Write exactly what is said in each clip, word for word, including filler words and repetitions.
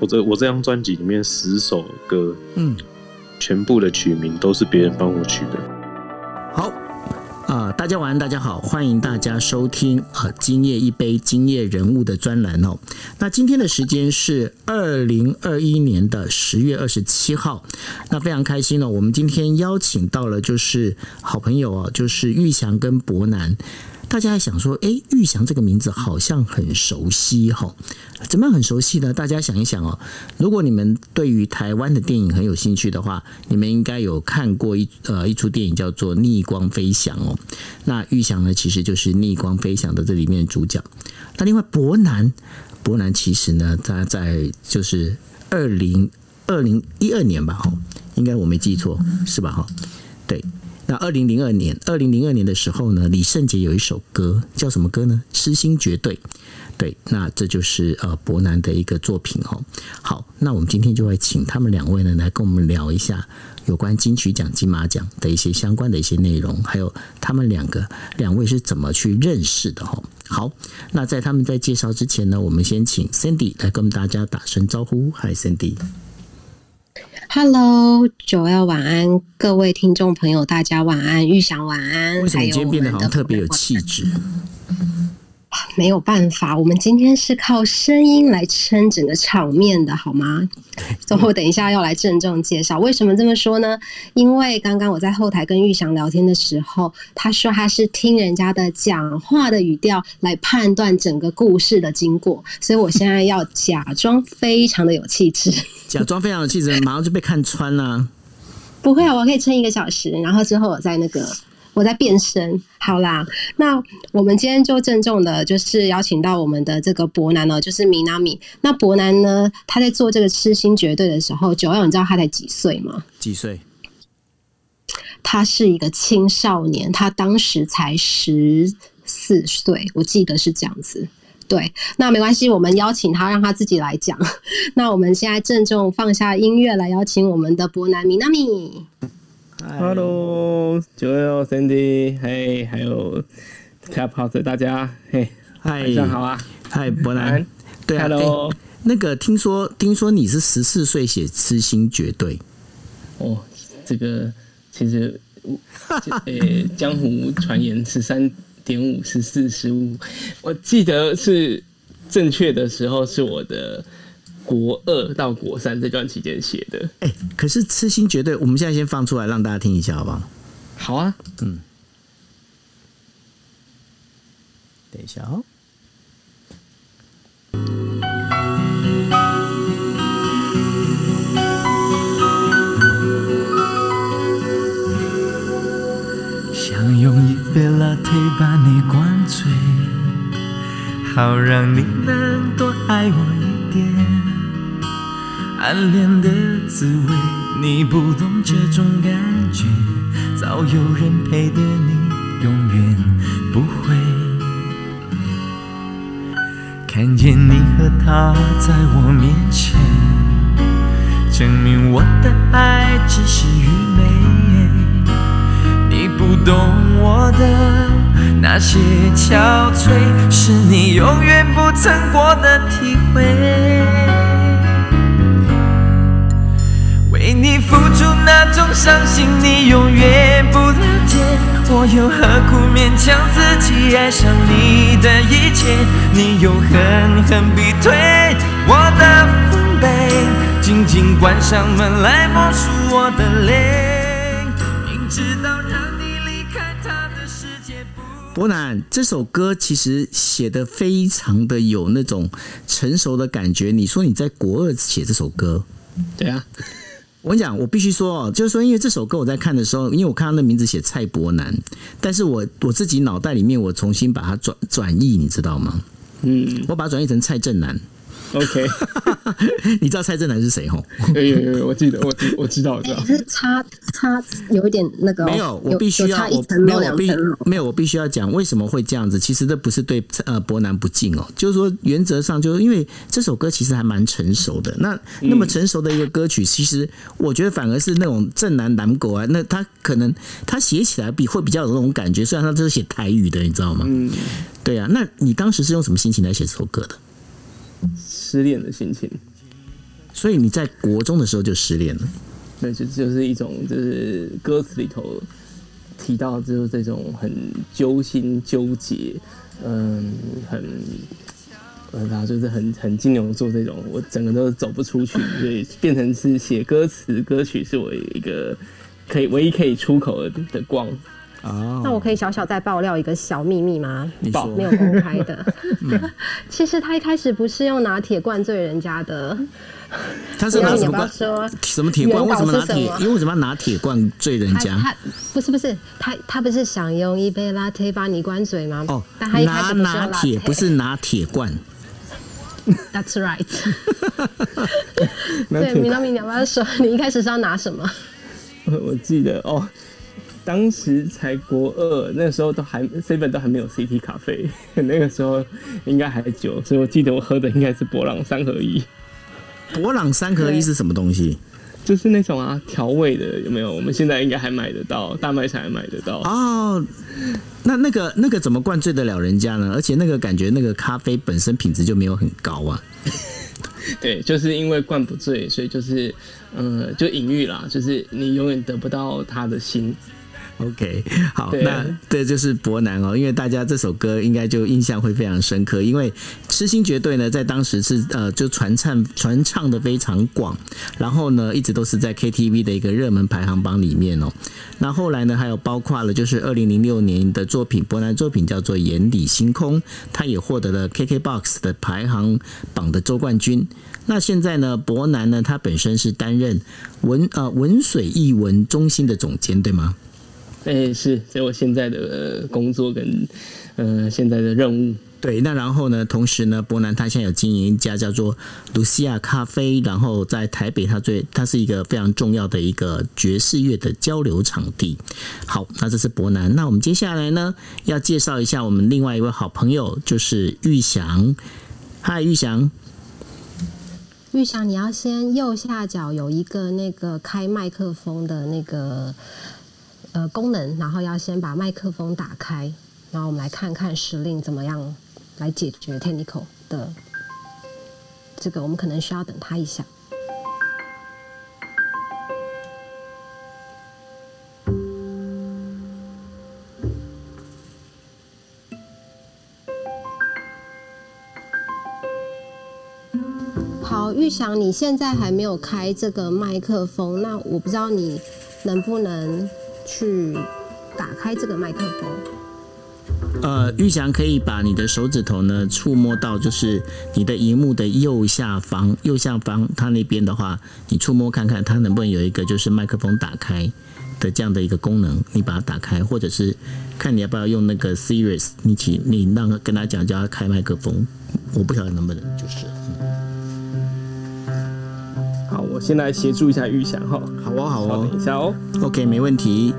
我这我这张专辑里面十首歌，嗯，全部的曲名都是别人帮我取的。好，呃，大家晚安，大家好，欢迎大家收听呃今夜一杯今夜人物的专栏哦。那今天的时间是二零二一年的十月二十七号，那非常开心哦，我们今天邀请到了就是好朋友哦，就是玉祥跟伯南。大家还想说，哎，玉祥这个名字好像很熟悉哈、哦，怎么样很熟悉呢？大家想一想哦，如果你们对于台湾的电影很有兴趣的话，你们应该有看过一呃一出电影叫做《逆光飞翔》哦。那玉祥呢，其实就是《逆光飞翔》的这里面的主角。那另外伯南，伯南其实呢，他在就是二零二零一二年吧，哈，应该我没记错是吧？哈，对。那二零零二年，二零零二年的时候呢，李圣杰有一首歌叫什么歌呢？痴心绝对。对，那这就是呃伯南的一个作品哦。好，那我们今天就会请他们两位呢来跟我们聊一下有关金曲奖、金马奖的一些相关的一些内容，还有他们两个两位是怎么去认识的哦。好，那在他们在介绍之前呢，我们先请 Sandy 来跟大家打声招呼。嗨 ，Sandy。Hello， Joel 晚安，各位听众朋友，大家晚安，玉祥晚安。为什么今天变得好像特别有气质？没有办法，我们今天是靠声音来撑整个场面的，好吗？所以我等一下要来郑重介绍。为什么这么说呢？因为刚刚我在后台跟玉祥聊天的时候，他说他是听人家的讲话的语调来判断整个故事的经过，所以我现在要假装非常的有气质，假装非常有气质，马上就被看穿了、啊。不会啊，我可以撑一个小时，然后之后我再那个。我在变身，好啦，那我们今天就郑重的，就是邀请到我们的这个伯南哦，就是米娜米。那伯南呢，他在做这个痴心绝对的时候，九幺，你知道他才几岁吗？几岁？他是一个青少年，他当时才十四岁，我记得是这样子。对，那没关系，我们邀请他，让他自己来讲。那我们现在郑重放下音乐，来邀请我们的伯南米娜米。Hello， Joel Sandy， 嘿、hey, ，还有 Clubhouse 的大家，嘿，嗨，晚上好啊，嗨，伯南，对啊， Hello，、欸、那个听说听说你是十四岁写《痴心绝对》哦，这个其实呃、欸、江湖传言十三点五、十四、十五，我记得是正确的时候是我的。国二到国三这段期间写的、欸，可是痴心绝对，我们现在先放出来让大家听一下，好不好？好啊，嗯，等一下哦。想用一杯latte把你灌醉，好让你能多爱我一点。暗恋的滋味，你不懂这种感觉，早有人陪的你永远不会看见你和他在我面前，证明我的爱只是愚昧。你不懂我的那些憔悴，是你永远不曾过的体会。为你付出那种伤心，你永远不了解。我又何苦勉强自己爱上你的一切？你又狠狠逼退我的防备，紧紧关上门来默数我的泪，明知道让你离开他的世界不。伯南，这首歌其实写得非常的有那种成熟的感觉。你说你在国二写这首歌，对啊。我跟你讲，我必须说，就是说，因为这首歌我在看的时候，因为我看到那名字写蔡伯南，但是我我自己脑袋里面我重新把它转转译，你知道吗？嗯，我把它转译成蔡正南。OK， 你知道蔡正南是谁吼？有有有，我记得，我知我知道我知道。欸、是差差有一点那个、哦。没有，我必须要我没有我必没有我必须要讲为什么会这样子。其实这不是对呃伯南不敬哦，就是说原则上就是因为这首歌其实还蛮成熟的。那那么成熟的一个歌曲，嗯、其实我觉得反而是那种正南南狗啊，那他可能他写起来比会比较有那种感觉。虽然他这是写台语的，你知道吗？嗯，对啊。那你当时是用什么心情来写这首歌的？失恋的心情所以你在国中的时候就失恋了？对，就就是一种就是歌词里头提到就是这种很揪心纠结，嗯，很。然后就是很很金牛座这种，我整个都走不出去，所以变成是写歌词歌曲是我一个可以唯一可以出口的的光。Oh. 那我可以小小再爆料一个小秘密吗？你说没有公开的。嗯、其实他一开始不是用拿铁灌醉人家的，他是拿什么灌？什么铁灌？为什么拿铁？因为什么拿铁灌醉人家？他他不是不是他他不是想用一杯拿铁把你灌醉吗？哦、oh, ，拿拿铁不是拿铁灌。That's right 。对，米娜米，你要不要说你一开始是要拿什么？我记得哦，当时才国二，那时候都还 seven 都还没有 C T 咖啡，那个时候应该还久，所以我记得我喝的应该是伯朗三合一。伯朗三合一是什么东西？就是那种啊调味的，有没有？我们现在应该还买得到，大卖场还买得到哦。那那个那个怎么灌醉得了人家呢？而且那个感觉，那个咖啡本身品质就没有很高啊。对，就是因为灌不醉，所以就是，呃，就隐喻啦，就是你永远得不到他的心。OK， 好，对啊、那这就是伯南哦，因为大家这首歌应该就印象会非常深刻，因为痴心绝对呢，在当时是呃就传唱传唱的非常广，然后呢一直都是在 K T V 的一个热门排行榜里面哦。那后来呢，还有包括了就是二零零六年的作品，伯南作品叫做《眼底星空》，他也获得了 K K B O X 的排行榜的周冠军。那现在呢，伯南呢，他本身是担任文呃文水艺文中心的总监，对吗？哎、欸，是，所以我现在的工作跟呃现在的任务。对，那然后呢？同时呢，伯南他现在有经营一家叫做 Lucia Cafe， 然后在台北他最，他是一个非常重要的一个爵士乐的交流场地。好，那这是伯南。那我们接下来呢，要介绍一下我们另外一位好朋友，就是玉祥。嗨，玉祥。玉祥，你要先右下角有一个那个开麦克风的那个。呃，功能，然后要先把麦克风打开，然后我们来看看时令怎么样来解决 technical 的这个，我们可能需要等他一下。好，玉祥，你现在还没有开这个麦克风，那我不知道你能不能。去打开这个麦克风。呃，玉祥可以把你的手指头呢触摸到，就是你的荧幕的右下方，右下方它那边的话，你触摸看看它能不能有一个就是麦克风打开的这样的一个功能，你把它打开，或者是看你要不要用那个 Siri， 你起你让跟他讲叫他开麦克风，我不晓得能不能就是。好，我先来协助一下玉祥哈。好哦，好哦，等一下哦。OK， 没问题。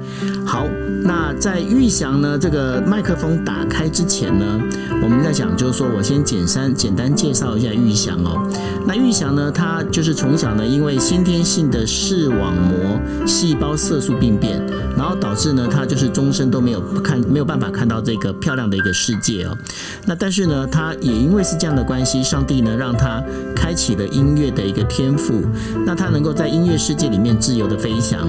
好，那在玉祥呢这个麦克风打开之前呢，我们在想就是说我先简单简单介绍一下玉祥哦。那玉祥呢，他就是从小呢因为先天性的视网膜细胞色素病变，然后导致呢他就是终身都没有看没有办法看到这个漂亮的一个世界哦。那但是呢，他也因为是这样的关系，上帝呢让他开启了音乐的一个天赋。那他能够在音乐世界里面自由的飞翔。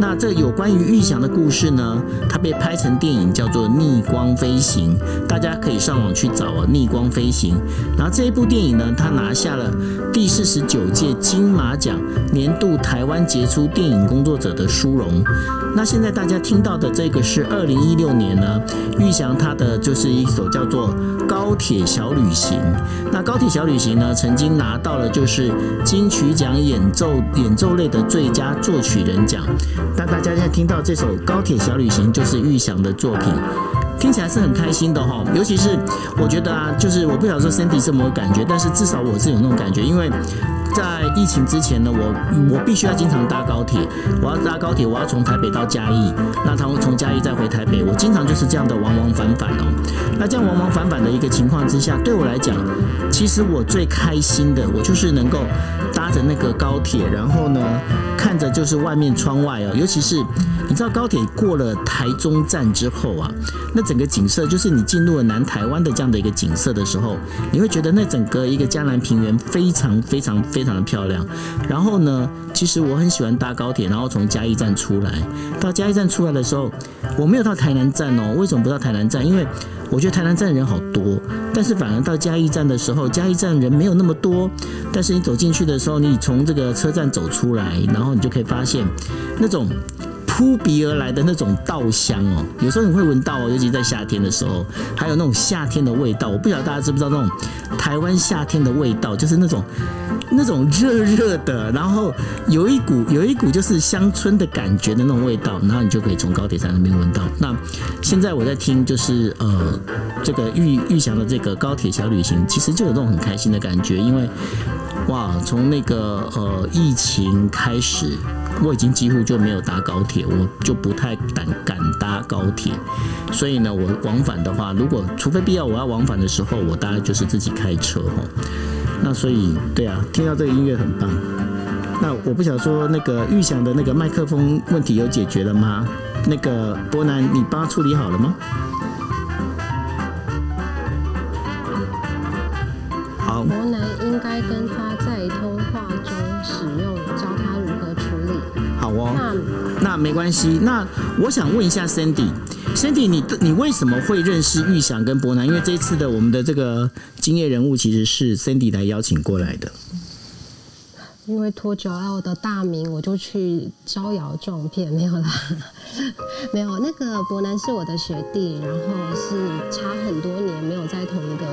那这有关于玉祥的故事呢，它被拍成电影叫做《逆光飞行》，大家可以上网去找啊，《逆光飞行》。然后这一部电影呢，它拿下了第四十九届金马奖年度台湾杰出电影工作者的殊荣。那现在大家听到的这个是二零一六年呢，玉祥他的就是一首叫做《高铁小旅行》。那《高铁小旅行》呢，曾经拿到了就是金曲奖演。演奏演奏类的最佳作曲人奖，那大家现在听到这首《高铁小旅行》就是玉祥的作品，听起来是很开心的哈。尤其是我觉得啊，就是我不晓得说 Sandy 是什么感觉，但是至少我是有那种感觉，因为在疫情之前呢，我我必须要经常搭高铁，我要搭高铁，我要从台北到嘉义，那他从嘉义再回台北，我经常就是这样的往往返返哦。那这样往往返返的一个情况之下，对我来讲，其实我最开心的，我就是能够搭着那个高铁，然后呢，看着就是外面窗外哦，尤其是你知道高铁过了台中站之后啊，那整个景色就是你进入了南台湾的这样的一个景色的时候，你会觉得那整个一个嘉南平原非常非常非。非常的漂亮。然后呢，其实我很喜欢搭高铁，然后从嘉义站出来，到嘉义站出来的时候，我没有到台南站哦。为什么不到台南站？因为我觉得台南站的人好多，但是反而到嘉义站的时候，嘉义站人没有那么多。但是你走进去的时候，你从这个车站走出来，然后你就可以发现那种扑鼻而来的那种稻香哦，有时候你会闻到哦，尤其在夏天的时候，还有那种夏天的味道。我不晓得大家知不知道那种台湾夏天的味道，就是那种那种热热的，然后有一股有一股就是乡村的感觉的那种味道，然后你就可以从高铁站那边闻到。那现在我在听就是呃这个玉玉祥的这个高铁小旅行，其实就有那种很开心的感觉，因为哇，从那个呃疫情开始，我已经几乎就没有搭高铁。我就不太敢敢搭高铁，所以呢，我往返的话，如果除非必要我要往返的时候，我大概就是自己开车吼。那所以对啊，听到这个音乐很棒。那我不想说那个玉祥的那个麦克风问题有解决了吗？那个伯南，你帮他处理好了吗？好，伯南应该跟他在通话中使用，教他如何处理。好哦。那没关系。那我想问一下 Sandy，Sandy Sandy， 你你为什么会认识玉祥跟伯南？因为这一次的我们的这个今夜人物其实是 Sandy 来邀请过来的。因为脱九二的大名，我就去招摇撞骗，没有啦，没有。那个伯南是我的学弟，然后是差很多年没有在同一个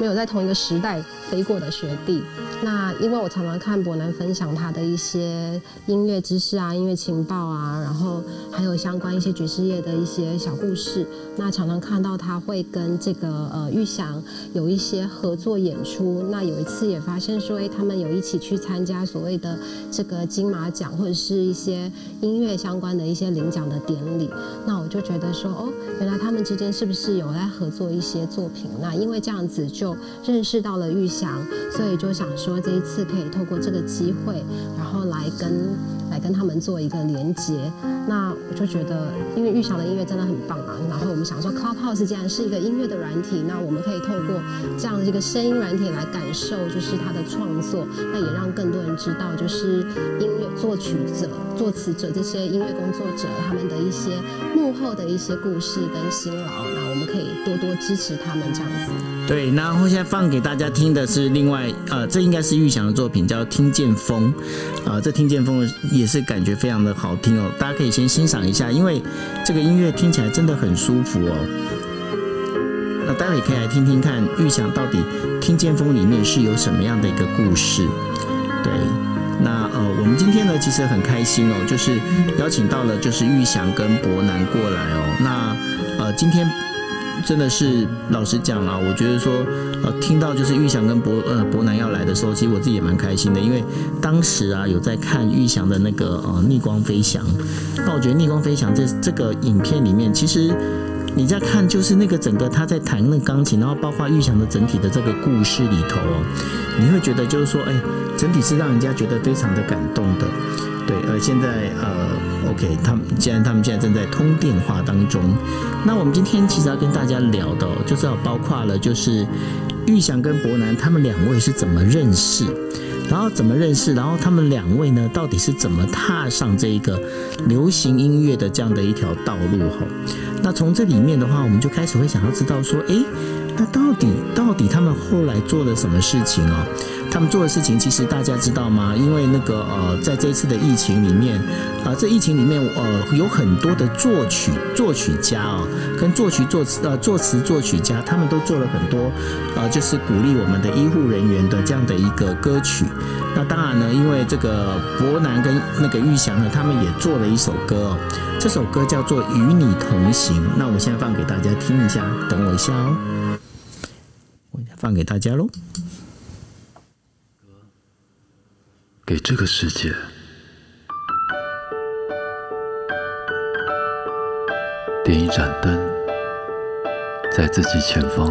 没有在同一个时代飞过的学弟。那因为我常常看伯南分享他的一些音乐知识啊、音乐情报啊，然后还有相关一些爵士乐的一些小故事。那常常看到他会跟这个呃玉祥有一些合作演出。那有一次也发现说，哎、欸，他们有一起去参加所谓的这个金马奖或者是一些音乐相关的一些领奖的典礼，那我就觉得说，哦，原来他们之间是不是有在合作一些作品？那因为这样子就认识到了玉祥，所以就想说这一次可以透过这个机会，然后来跟来跟他们做一个连结。那我就觉得，因为玉祥的音乐真的很棒啊，然后我们想说 Clubhouse 既然是一个音乐的软体，那我们可以透过这样的一个声音软体来感受，就是他的创作，那也让更多人知道就是音乐作曲者、作词者这些音乐工作者他们的一些幕后的一些故事跟辛劳，那我们可以多多支持他们这样子。对，然后现在放给大家听的是另外呃，这应该是玉祥的作品，叫《听见风》啊、呃，这《听见风》也是感觉非常的好听哦，大家可以先欣赏一下，因为这个音乐听起来真的很舒服哦。那待会也可以来听听看玉祥到底《听见风》里面是有什么样的一个故事。对，那呃，我们今天呢其实很开心哦，就是邀请到了就是玉祥跟伯南过来哦。那呃，今天真的是老实讲啦，我觉得说呃，听到就是玉祥跟伯呃伯南要来的时候，其实我自己也蛮开心的，因为当时啊有在看玉祥的那个呃《逆光飞翔》，那我觉得《逆光飞翔》这这个影片里面其实。你在看就是那个整个他在弹那钢琴，然后包括玉祥的整体的这个故事里头哦，你会觉得就是说，哎，整体是让人家觉得非常的感动的。对，而现在呃 ，OK， 他们既然他们现在正在通电话当中，那我们今天其实要跟大家聊的、哦，就是要包括了就是玉祥跟伯南他们两位是怎么认识。然后怎么认识？然后他们两位呢，到底是怎么踏上这一个流行音乐的这样的一条道路？吼，那从这里面的话，我们就开始会想要知道说，哎，那到底到底他们后来做了什么事情哦？他们做的事情，其实大家知道吗？因为那个呃，在这一次的疫情里面，啊、呃，这疫情里面呃，有很多的作曲作曲家哦，跟作曲作词呃作词作曲家，他们都做了很多呃，就是鼓励我们的医护人员的这样的一个歌曲。那当然呢，因为这个伯南跟那个玉祥呢，他们也做了一首歌哦，这首歌叫做《与你同行》。那我现在放给大家听一下，等我一下哦，我放给大家喽。给这个世界，点一盏灯，在自己前方，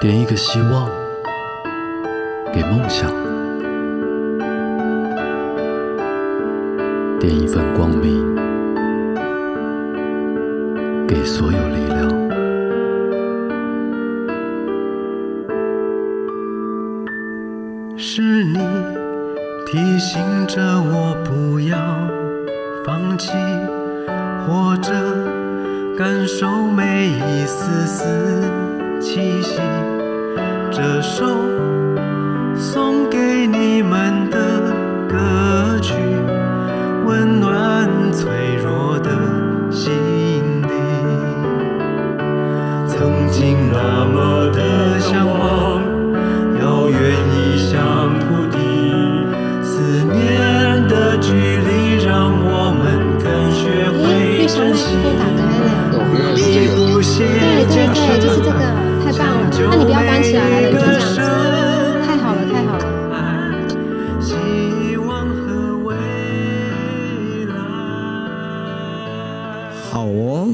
点一个希望，给梦想，点一份光明，给所有力量。是你提醒着我不要放弃，活着感受每一丝丝气息，这首送给你们的歌曲，温暖脆弱的心底，曾经那么的向往，遥远异乡土地，思念的距离让我们更学会珍惜，何必不懈坚持，对对对，就是这个，太棒了，那你不要关起来了，就这样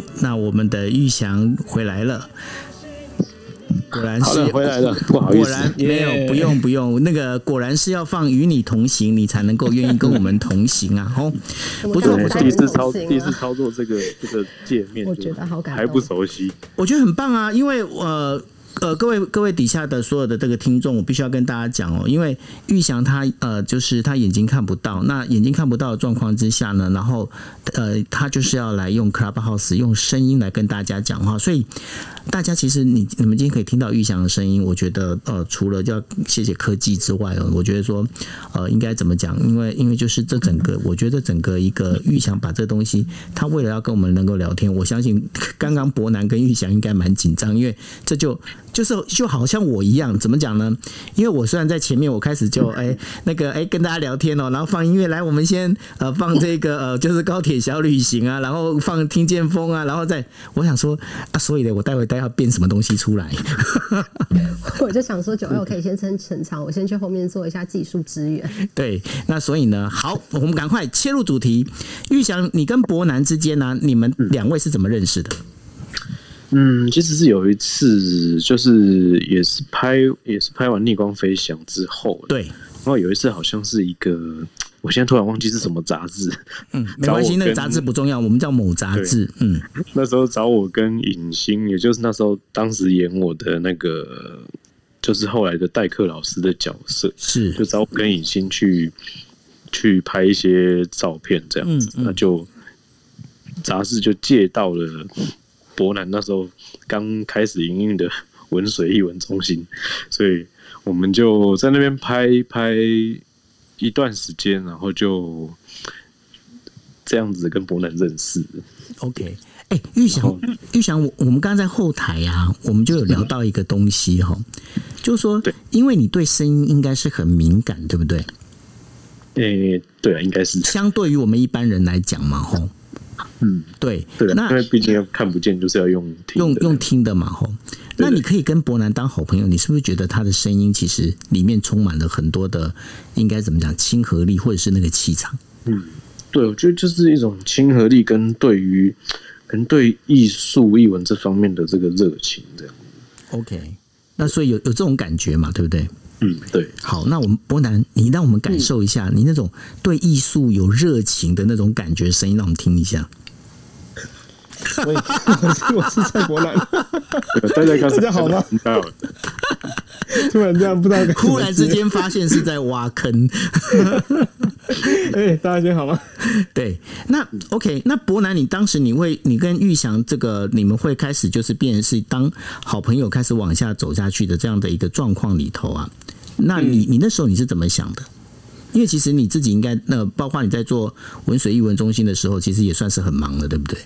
子，那我们的玉祥回来了，果然是回来了，不好意思，果然没有、yeah. 不用不用，那个果然是要放与你同行，你才能够愿意跟我们同行啊！哦，不错，我第一次操第一次操作这个这个界面，我觉得好感动，还不熟悉，我觉得很棒啊，因为呃。呃，各位各位底下的所有的这个听众，我必须要跟大家讲哦，因为玉祥他呃，就是他眼睛看不到，那眼睛看不到的状况之下呢，然后呃，他就是要来用 Clubhouse 用声音来跟大家讲话，所以大家其实你你们今天可以听到玉祥的声音，我觉得呃，除了要谢谢科技之外，我觉得说呃，应该怎么讲？因为因为就是这整个，我觉得整个一个玉祥把这东西，他为了要跟我们能够聊天，我相信刚刚伯南跟玉祥应该蛮紧张，因为这就。就是就好像我一样，怎么讲呢？因为我虽然在前面，我开始就哎、欸、那个哎、欸、跟大家聊天哦、喔，然后放音乐来，我们先呃放这个呃就是高铁小旅行啊，然后放听见风啊，然后再我想说啊，所以呢，我待会待要变什么东西出来？我就想说九二我可以先撑撑场，我先去后面做一下技术支援。对，那所以呢，好，我们赶快切入主题。玉祥，你跟伯南之间呢、啊，你们两位是怎么认识的？嗯，其实是有一次，就是也是拍也是拍完《逆光飞翔》之后，对，然后有一次好像是一个，我现在突然忘记是什么杂志，嗯，没关系，那个杂志不重要，我们叫某杂志，嗯，那时候找我跟影星，也就是那时候当时演我的那个，就是后来的代课老师的角色，是，就找我跟影星去去拍一些照片这样子，嗯嗯、那就杂志就借到了。伯南那时候刚开始营运的文水艺文中心，所以我们就在那边拍拍一段时间，然后就这样子跟伯南认识。OK， 哎、欸，玉祥，玉祥，我们刚刚在后台啊，我们就有聊到一个东西哈，就是说，因为你对声音应该是很敏感，对不对？诶、欸，对啊，应该是。相对于我们一般人来讲嘛，吼。嗯，对，对，那因为毕竟看不见，就是要用听用用听的嘛，吼。那你可以跟伯南当好朋友，你是不是觉得他的声音其实里面充满了很多的，应该怎么讲，亲和力或者是那个气场？嗯，对，我觉得就是一种亲和力跟对于跟对艺术艺文这方面的这个热情这样。OK， 那所以有有这种感觉嘛，对不对？嗯，对。好，那我们伯南，你让我们感受一下、嗯、你那种对艺术有热情的那种感觉声音，让我们听一下。所以我是蔡伯南，大家好吗？突然这样不知道，忽然之间发现是在挖坑。哎，大家先好吗？对，那 OK， 那伯南，你当时你会，你跟玉祥这个，你们会开始就是变成是当好朋友开始往下走下去的这样的一个状况里头啊，那你你那时候你是怎么想的？因为其实你自己应该，那包括你在做文水艺文中心的时候，其实也算是很忙的，对不对？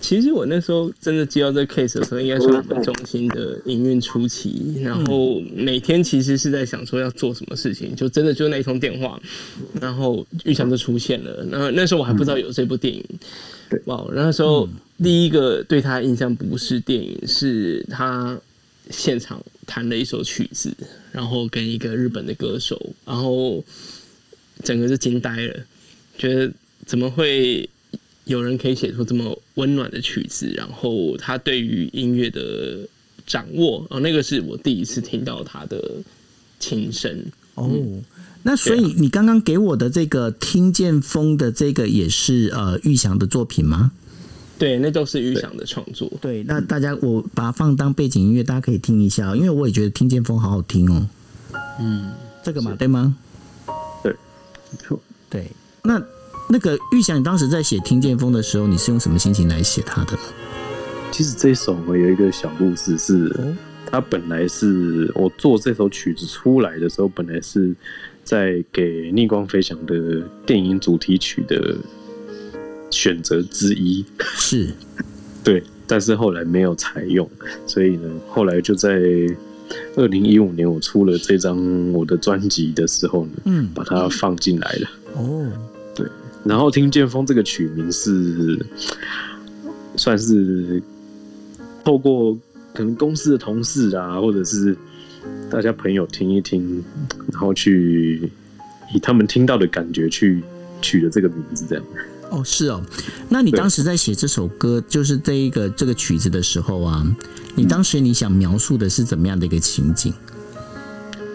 其实我那时候真的接到这个 case 的时候，应该是我们中心的营运初期，然后每天其实是在想说要做什么事情，就真的就那一通电话，然后玉祥就出现了。然后那时候我还不知道有这部电影，哇！那时候第一个对他印象不是电影，是他现场弹了一首曲子，然后跟一个日本的歌手，然后整个就惊呆了，觉得怎么会？有人可以写出这么温暖的曲子，然后他对于音乐的掌握，哦，那个是我第一次听到他的琴声。哦，那所以你刚刚给我的这个《听见风》的这个也是呃玉祥的作品吗？对，那都是玉祥的创作。对，那大家我把它放当背景音乐，大家可以听一下，因为我也觉得《听见风》好好听哦。嗯。这个嘛，对吗？对，没错。对，那那个玉祥，你当时在写《听见风》的时候，你是用什么心情来写它的呢？其实这首我有一个小故事是，是它本来是我做这首曲子出来的时候，本来是在给《逆光飞翔》的电影主题曲的选择之一，是，对，但是后来没有采用，所以呢，后来就在二零一五年我出了这张我的专辑的时候呢，嗯，把它放进来了。哦，对，然后《听见风》这个曲名是算是透过可能公司的同事啊，或者是大家朋友听一听，然后去以他们听到的感觉去取的这个名字，这样。哦，是哦。那你当时在写这首歌，就是这一个这个曲子的时候啊，你当时你想描述的是怎么样的一个情景？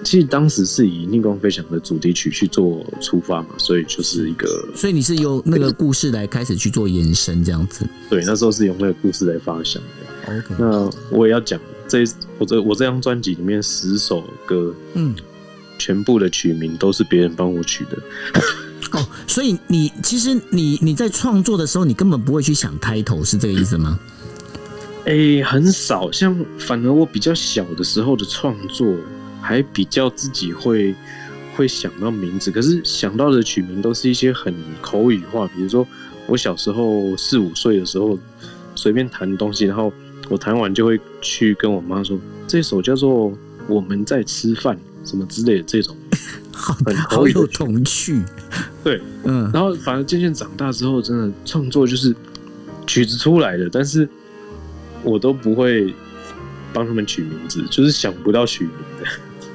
其实当时是以《逆光飞翔》的主题曲去做出发嘛，所以就是一个，所以你是由那个故事来开始去做延伸这样子。对，那时候是用那个故事来发想的。Okay. 那我也要讲，这我这我这张专辑里面十首歌，嗯，全部的曲名都是别人帮我取的。哦，所以你其实你你在创作的时候，你根本不会去想 title， 是这个意思吗？欸，很少，像反而我比较小的时候的创作。还比较自己会会想到名字，可是想到的曲名都是一些很口语化，比如说我小时候四五岁的时候随便弹东西，然后我弹完就会去跟我妈说这首叫做《我们在吃饭》什么之类的这种很口语的曲，好有童趣。对，嗯，然后反而渐渐长大之后，真的创作就是曲子出来了，但是我都不会帮他们取名字，就是想不到取名的。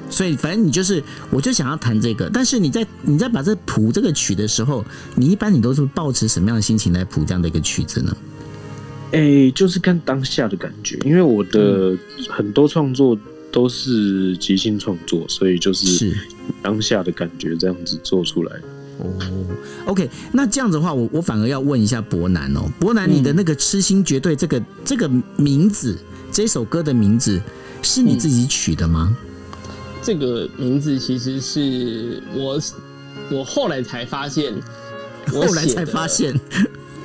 所以反正你就是，我就想要谈这个。但是你在你在把这谱这个曲的时候，你一般你都是抱持什么样的心情来谱这样的一个曲子呢？欸，就是看当下的感觉，因为我的很多创作都是即兴创作，所以就是当下的感觉这样子做出来。哦， OK， 那这样子的话，我我反而要问一下伯南哦，伯南，你的那个痴心绝对这个这个名字，这首歌的名字是你自己取的吗？嗯，这个名字其实是我，我后来才发现，我后来才发现，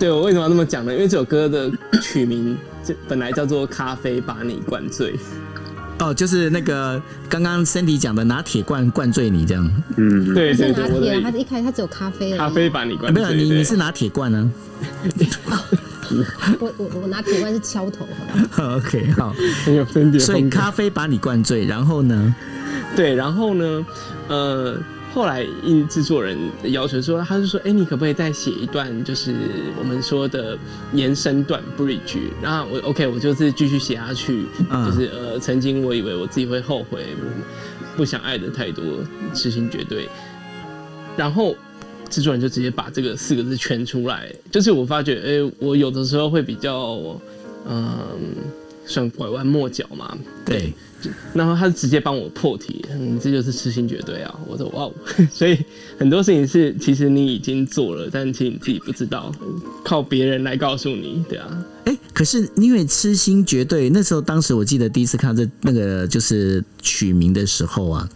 对，我为什么要那么讲呢？因为这首歌的曲名本来叫做《咖啡把你灌醉》，哦，就是那个刚刚 Sandy 讲的拿铁罐灌醉你这样，嗯，对对对，我的，他一开始他只有咖啡，咖啡把你灌醉，没有你你是拿铁罐啊。我, 我, 我拿铁罐是敲头，好吧？ OK， 好，很有分别。所以咖啡把你灌醉，然后呢？对，然后呢？呃，后来因制作人要求说，他就说，哎，欸，你可不可以再写一段，就是我们说的延伸段 bridge？ 然后我 OK， 我就是继续写下去，嗯，就是呃，曾经我以为我自己会后悔，不想爱的太多，痴心绝对，然后。制作人就直接把这个四个字圈出来，就是我发觉，哎，欸，我有的时候会比较，嗯，算拐弯抹角嘛，对。然后他直接帮我破题，嗯，这就是痴心绝对啊！我说哇，哦，所以很多事情是其实你已经做了，但其实你自己不知道，靠别人来告诉你，对啊。哎，欸，可是因为痴心绝对那时候，当时我记得第一次看这那个就是取名的时候啊，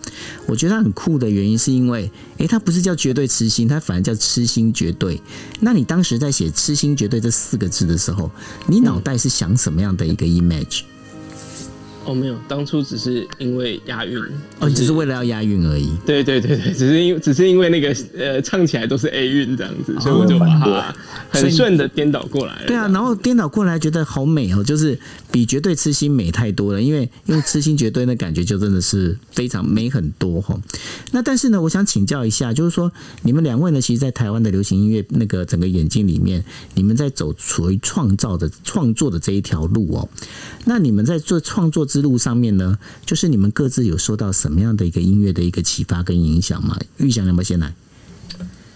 我觉得它很酷的原因是因为，哎，欸，它不是叫绝对痴心，它反而叫痴心绝对。那你当时在写痴心绝对这四个字的时候，你脑袋是想什么样的一个 image？嗯，哦，没有，当初只是因为押韵，哦，只是为了要押韵而已。对对对对，只是因只是因为那个呃，唱起来都是 A 韵这样子，哦，所以我就把它很顺的颠倒过来了。对啊，然后颠倒过来觉得好美哦，就是比绝对痴心美太多了，因为用痴心绝对的感觉就真的是非常美很多哈，哦。那但是呢，我想请教一下，就是说你们两位呢，其实，在台湾的流行音乐那个整个演进里面，你们在走属于创造的创作的这一条路哦。那你们在做创作之路上面呢，就是你们各自有受到什么样的一个音乐的一个启发跟影响吗？玉祥有没有先来？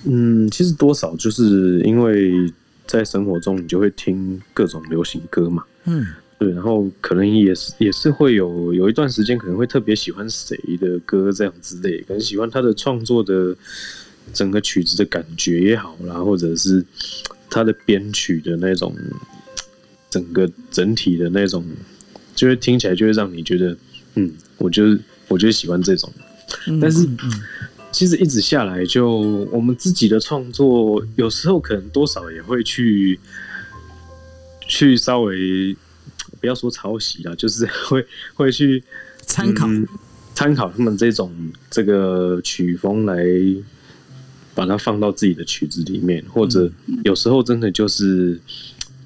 嗯，其实多少就是因为在生活中你就会听各种流行歌嘛，嗯，对，然后可能也是也是会有有一段时间可能会特别喜欢谁的歌这样之类，可能喜欢他的创作的整个曲子的感觉也好啦，或者是他的编曲的那种整个整体的那种。就会听起来就会让你觉得，嗯，我就是我就喜欢这种，嗯、但是、嗯嗯、其实一直下来就，就我们自己的创作，有时候可能多少也会去去稍微不要说抄袭啦，就是会会去参考、嗯、参考他们这种这个曲风来把它放到自己的曲子里面，或者有时候真的就是。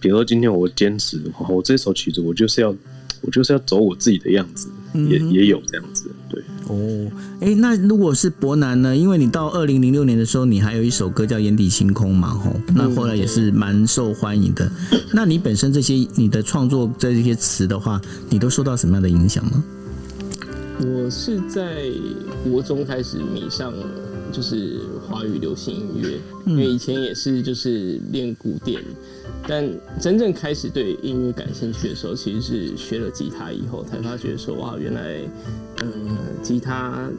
比如说今天我坚持，我这首曲子我就是要，我就是要走我自己的样子，嗯、也也有这样子，对。哦，哎，那如果是伯南呢？因为你到二零零六年的时候，你还有一首歌叫《眼底星空》嘛，吼，那后来也是蛮受欢迎的。嗯、那你本身这些你的创作这些词的话，你都受到什么样的影响吗？我是在国中开始迷上。就是华语流行音乐，因为以前也是就是练古典，但真正开始对音乐感兴趣的时候，其实是学了吉他以后，才发觉说哇，原来嗯，吉他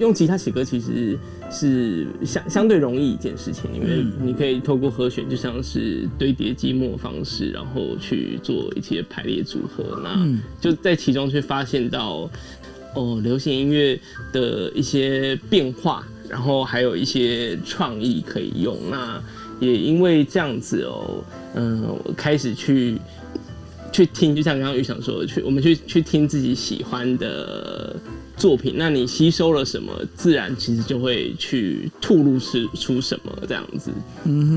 用吉他写歌其实是相相对容易一件事情，因为你可以透过和弦，就像是堆叠积木的方式，然后去做一些排列组合，那就在其中去发现到哦，流行音乐的一些变化。然后还有一些创意可以用，那也因为这样子哦，嗯，我开始去去听，就像刚刚玉想说的，去我们去去听自己喜欢的作品，那你吸收了什么，自然其实就会去吐露出什么这样子。嗯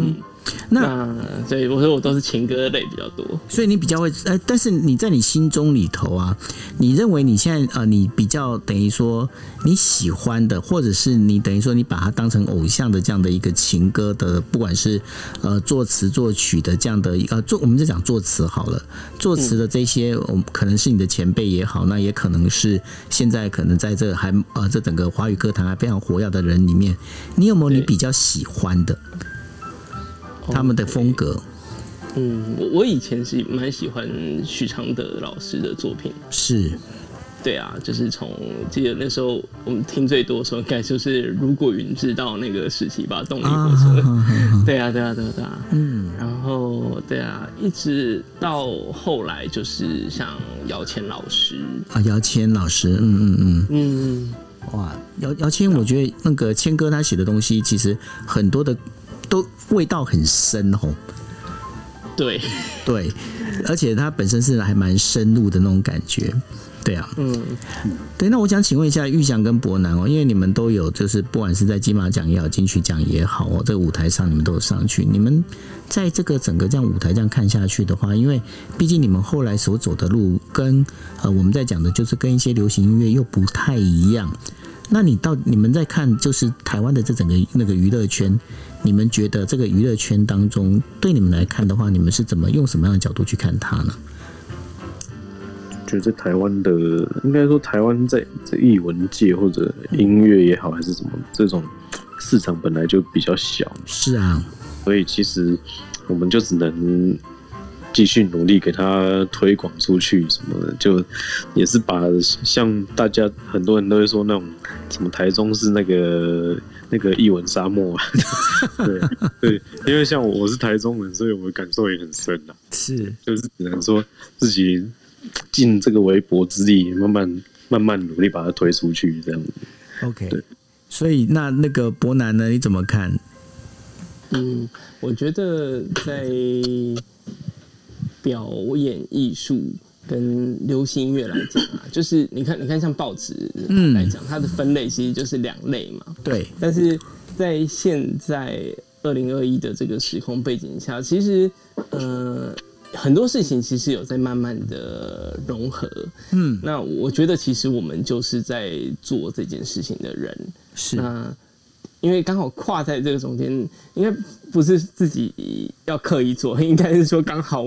哼，那所以我说我都是情歌类比较多，所以你比较会，呃，但是你在你心中里头啊，你认为你现在呃，你比较等于说你喜欢的，或者是你等于说你把它当成偶像的这样的一个情歌的，不管是呃作词作曲的这样的呃作，我们就讲作词好了，作词的这些，嗯、可能是你的前辈也好，那也可能是现在可能。在这还呃，这整个华语歌坛还非常活跃的人里面，你有没有你比较喜欢的他们的风格？嗯，我以前是蛮喜欢许常德老师的作品，是，对啊，就是从记得那时候我们听最多的时候，应该就是《如果云知道》那个时期吧，动力火车，啊对啊，对啊，对啊，对啊，嗯，然后对啊，一直到后来就是像姚谦老师啊，姚谦老师，嗯嗯嗯嗯，哇，姚姚谦，我觉得那个谦哥他写的东西，其实很多的都味道很深哦。对对，而且他本身是还蛮深入的那种感觉。对啊，嗯，对，那我想请问一下玉祥跟伯南哦，因为你们都有就是不管是在金马奖也好、金曲奖也好哦，这个舞台上你们都有上去。你们在这个整个这样舞台这样看下去的话，因为毕竟你们后来所走的路跟呃我们在讲的就是跟一些流行音乐又不太一样。那你到你们在看就是台湾的这整个那个娱乐圈，你们觉得这个娱乐圈当中对你们来看的话，你们是怎么用什么样的角度去看它呢？觉得台湾的，应该说台湾在在艺文界或者音乐也好，还是什么，这种市场本来就比较小。是啊，所以其实我们就只能继续努力给它推广出去，什么的，就也是把像大家很多人都会说那种什么台中是那个那个艺文沙漠、啊，对对，因为像我是台中人，所以我的感受也很深啊。是，就是只能说自己。尽这个微薄之力，慢慢慢慢努力把它推出去，这样子。OK， 对。所以那那个伯南呢？你怎么看？嗯，我觉得在表演艺术跟流行音乐来讲啊，就是你看，你看像报纸来讲、嗯，它的分类其实就是两类嘛。对。但是在现在二零二一的这个时空背景下，其实呃。很多事情其实有在慢慢的融合，嗯，那我觉得其实我们就是在做这件事情的人，是，那因为刚好跨在这个中间，应该不是自己要刻意做，应该是说刚好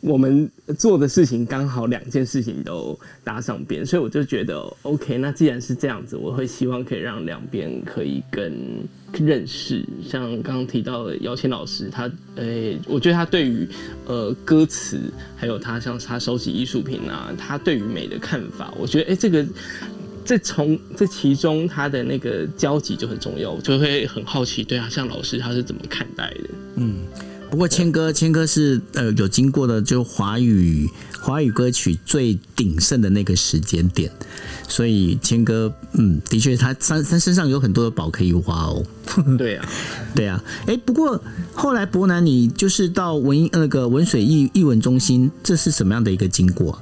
我们做的事情刚好两件事情都搭上边，所以我就觉得 OK， 那既然是这样子，我会希望可以让两边可以更认识。像刚刚提到的姚谦老师，他呃、欸，我觉得他对于呃歌词，还有他像他收集艺术品啊，他对于美的看法，我觉得哎、欸、这个。这从这其中，他的那个交集就很重要，我就会很好奇，对啊，像老师他是怎么看待的？嗯，不过谦哥，谦哥是呃有经过的，就华语华语歌曲最鼎盛的那个时间点，所以谦哥，嗯，的确他他身上有很多的宝可以挖哦。对啊，对啊，哎，不过后来伯南你就是到文那个文水艺艺文中心，这是什么样的一个经过啊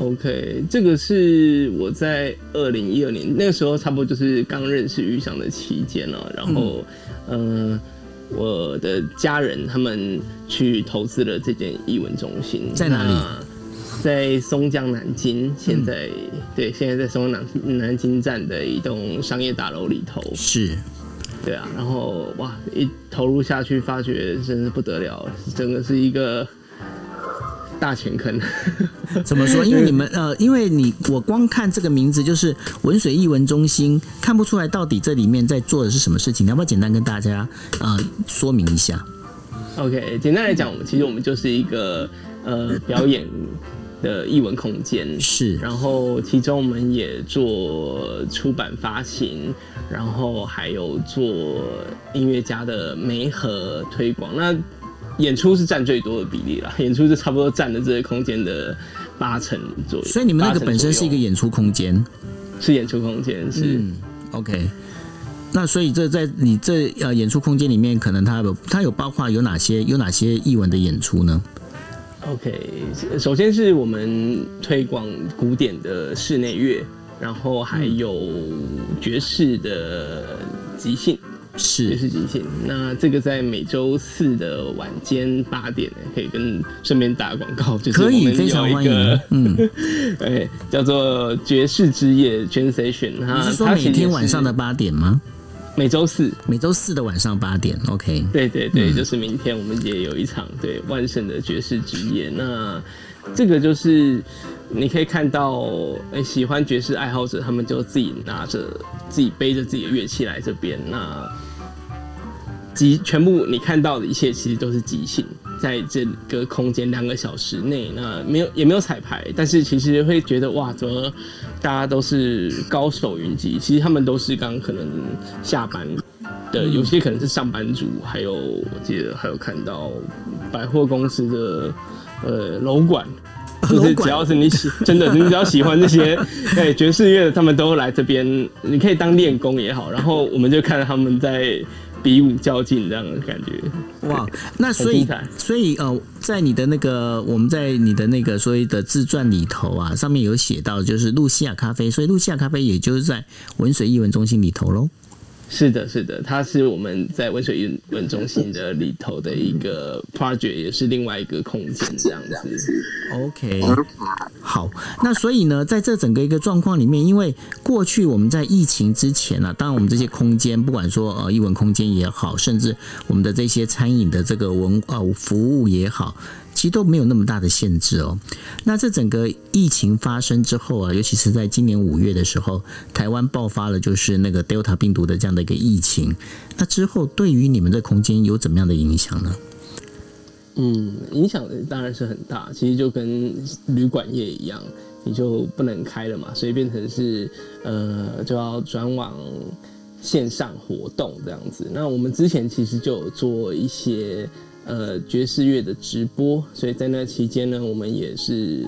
？OK， 这个是我在二零一二年那个时候，差不多就是刚认识玉祥的期间了、啊。然后，嗯、呃，我的家人他们去投资了这间艺文中心，在哪里？在松江南京，现在、嗯、对，现在在松江南南京站的一栋商业大楼里头。是。对啊，然后哇，一投入下去，发觉真是不得了，整个是一个。大钱坑怎么说？因为你们呃，因为你我光看这个名字就是文水艺文中心，看不出来到底这里面在做的是什么事情。你要不要简单跟大家呃说明一下 ？OK， 简单来讲，我们其实我们就是一个呃表演的艺文空间，是。然后其中我们也做出版发行，然后还有做音乐家的媒合推广。那演出是占最多的比例啦，演出是差不多占了这个空间的八成左右。所以你们那个本身是一个演出空间，是演出空间，是、嗯、OK。那所以这在你这演出空间里面，可能它有它有包括有哪些有哪些艺文的演出呢？OK， 首先是我们推广古典的室内乐，然后还有爵士的即兴。是，就是即兴。那这个在每周四的晚间八点，可以跟顺便打广告，就是我们有一个可以非常欢迎，嗯，对，叫做爵士之夜 Sensation。你是说每天晚上的八点吗？每周四，每周四的晚上八点 ，OK。对对对，嗯、就是明天我们也有一场对万圣的爵士之夜。那这个就是你可以看到，欸、喜欢爵士爱好者他们就自己拿着、自己背着自己的乐器来这边。那全部你看到的一切其实都是即兴，在这个空间两个小时内，那没有也没有彩排，但是其实会觉得哇，怎么大家都是高手云集？其实他们都是刚可能下班的，有些可能是上班族，还有我记得还有看到百货公司的呃楼管。就是只要是你喜真的，你只要喜欢这些对爵士乐的，他们都来这边，你可以当练功也好。然后我们就看他们在比武较劲这样的感觉。哇，那所以所以呃，在你的那个我们在你的那个所谓的自传里头啊，上面有写到就是露西亚咖啡，所以露西亚咖啡也就是在文水艺文中心里头喽。是的，是的，它是我们在文水艺文中心的里头的一个 project， 也是另外一个空间这样子。OK， 好，那所以呢，在这整个一个状况里面，因为过去我们在疫情之前啊，当然我们这些空间，不管说呃艺文空间也好，甚至我们的这些餐饮的这个文呃服务也好。其实都没有那么大的限制哦。那这整个疫情发生之后啊，尤其是在今年五月的时候，台湾爆发了就是那个 Delta 病毒的这样的一个疫情。那之后对于你们的空间有怎么样的影响呢？嗯，影响当然是很大。其实就跟旅馆业一样，你就不能开了嘛，所以变成是呃就要转往线上活动这样子。那我们之前其实就有做一些。呃，爵士乐的直播，所以在那期间呢，我们也是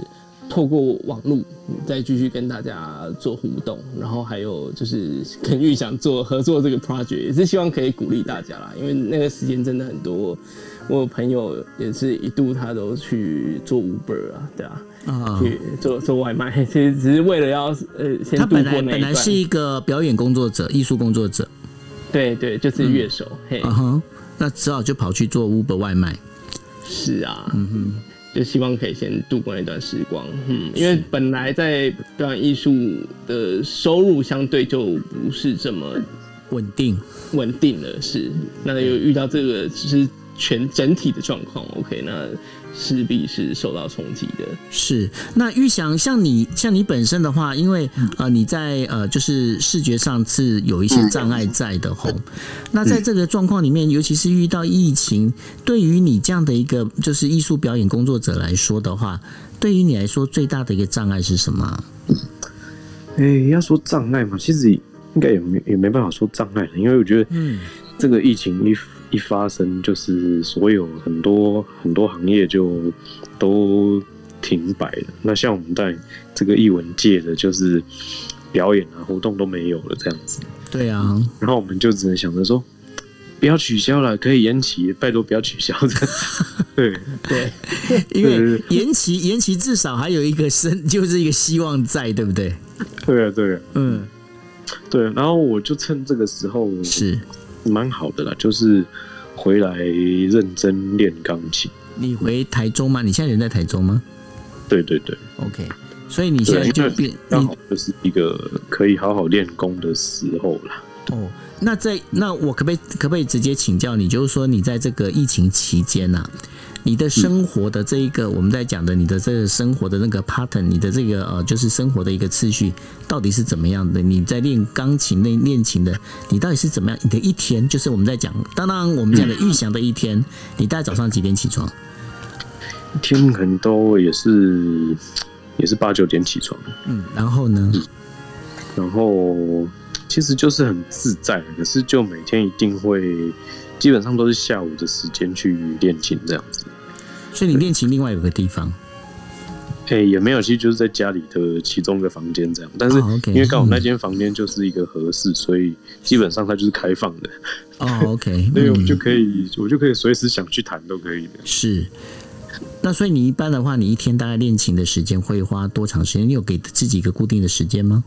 透过网络再继续跟大家做互动，然后还有就是跟玉祥做合作这个 project， 也是希望可以鼓励大家啦，因为那个时间真的很多，我有朋友也是一度他都去做 Uber 啊，对啊。啊、嗯，去做做外卖，其实只是为了要呃先度过那一段。他本来本来是一个表演工作者、艺术工作者，对对，就是乐手，嗯、嘿。Uh-huh.那只好就跑去做 Uber 外卖。是啊，嗯哼，就希望可以先度过那段时光。嗯，因为本来在表演艺术的收入相对就不是这么稳定，稳定了是。那又遇到这个只是全整体的状况 ，OK， 那势必是受到冲击的。是，那玉祥，像你像你本身的话，因为、呃、你在呃就是视觉上是有一些障碍在的吼、嗯。那在这个状况里面，尤其是遇到疫情，对于你这样的一个就是艺术表演工作者来说的话，对于你来说最大的一个障碍是什么？哎、欸，要说障碍嘛，其实应该也没也没办法说障碍，因为我觉得这个疫情一。一发生，就是所有很多很多行业就都停摆了。那像我们在这个艺文界的，就是表演啊、活动都没有了这样子。对啊，然后我们就只能想着说，不要取消了，可以延期，拜托不要取消这样子。对对，因为延期延期至少还有一个生，就是一个希望在，对不对？对啊，对啊，嗯，对。然后我就趁这个时候是。蛮好的啦，就是回来认真练钢琴。你回台中吗？你现在人在台中吗？对对对 ，OK。所以你现在就变，刚好就是一个可以好好练功的时候啦。哦，那在那我可不可以可不可以直接请教你？就是说你在这个疫情期间啊，你的生活的这一个、嗯、我们在讲的，你的这个生活的那个 pattern， 你的这个呃，就是生活的一个次序到底是怎么样的？你在练钢琴、练练琴的，你到底是怎么样？你的一天就是我们在讲，当然我们讲的预想的一天，嗯、你大概早上几点起床？一天可能都也是也是八九点起床。嗯，然后呢？嗯、然后其实就是很自在，可是就每天一定会。基本上都是下午的时间去练琴这样子，所以你练琴另外有个地方，哎、欸、也没有，其实就是在家里的其中一个房间这样，但是因为刚好那间房间就是一个和室，所以基本上它就是开放的。哦 ，OK， 所以我就可以，我就可以随时想去弹都可以的。是，那所以你一般的话，你一天大概练琴的时间会花多长时间？你有给自己一个固定的时间吗？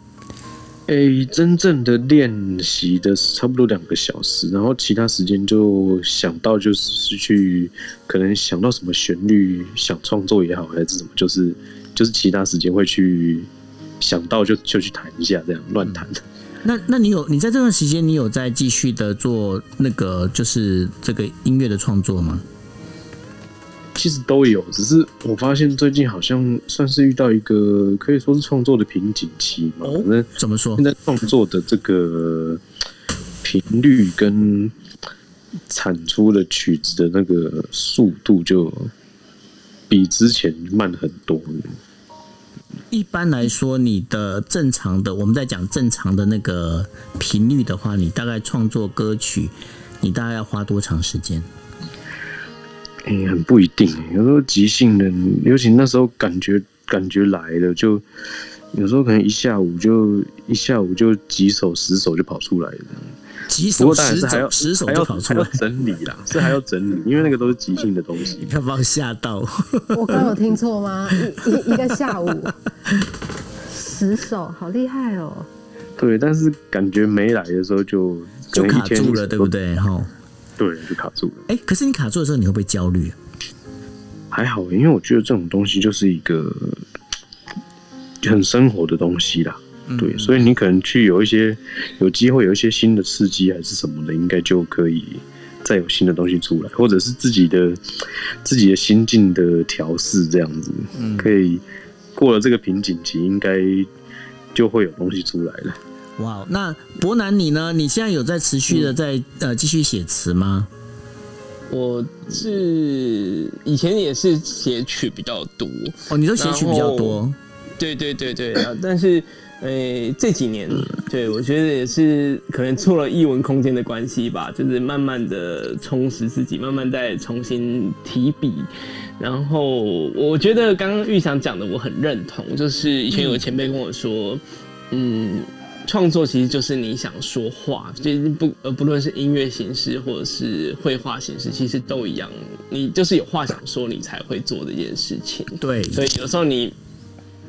欸、真正的练习的差不多两个小时，然后其他时间就想到就是去，可能想到什么旋律想创作也好，还是什么，就是就是其他时间会去想到就就去弹一下，这样乱弹。那那你有你在这段时间你有在继续的做那个就是这个音乐的创作吗？其实都有，只是我发现最近好像算是遇到一个可以说是创作的瓶颈期嘛。哦，那怎么说？现在创作的这个频率跟产出的曲子的那个速度就比之前慢很多。一般来说，你的正常的，我们在讲正常的那个频率的话，你大概创作歌曲，你大概要花多长时间？欸、很不一定、欸，有时候即兴的，尤其那时候感觉感觉来了，就有时候可能一下午就一下午就几首十首就跑出来了，几首十首十首就跑出来，还要整理啦，是还要整理，因为那个都是即兴的东西。你不要把我吓到！我刚有听错吗？一一个下午十首，好厉害哦！对，但是感觉没来的时候就就卡住了，对不对？哈。对，就卡住了。哎、欸，可是你卡住的时候，你会不会焦虑、啊？还好，因为我觉得这种东西就是一个很生活的东西啦。嗯、对，所以你可能去有一些有机会，有一些新的刺激还是什么的，应该就可以再有新的东西出来，或者是自己的自己的心境的调试，这样子、嗯，可以过了这个瓶颈期，应该就会有东西出来了。哇、wow ，那伯南你呢？你现在有在持续的在、嗯、呃继续写词吗？我是以前也是写曲比较多哦，你说写曲比较多，对对对对。但是诶、欸、这几年，对我觉得也是可能做了艺文空间的关系吧，就是慢慢的充实自己，慢慢再重新提笔。然后我觉得刚刚玉祥讲的我很认同，就是以前有个前辈跟我说，嗯。嗯创作其实就是你想说话，就是不呃，不论是音乐形式或者是绘画形式，其实都一样。你就是有话想说，你才会做这件事情。对，所以有时候你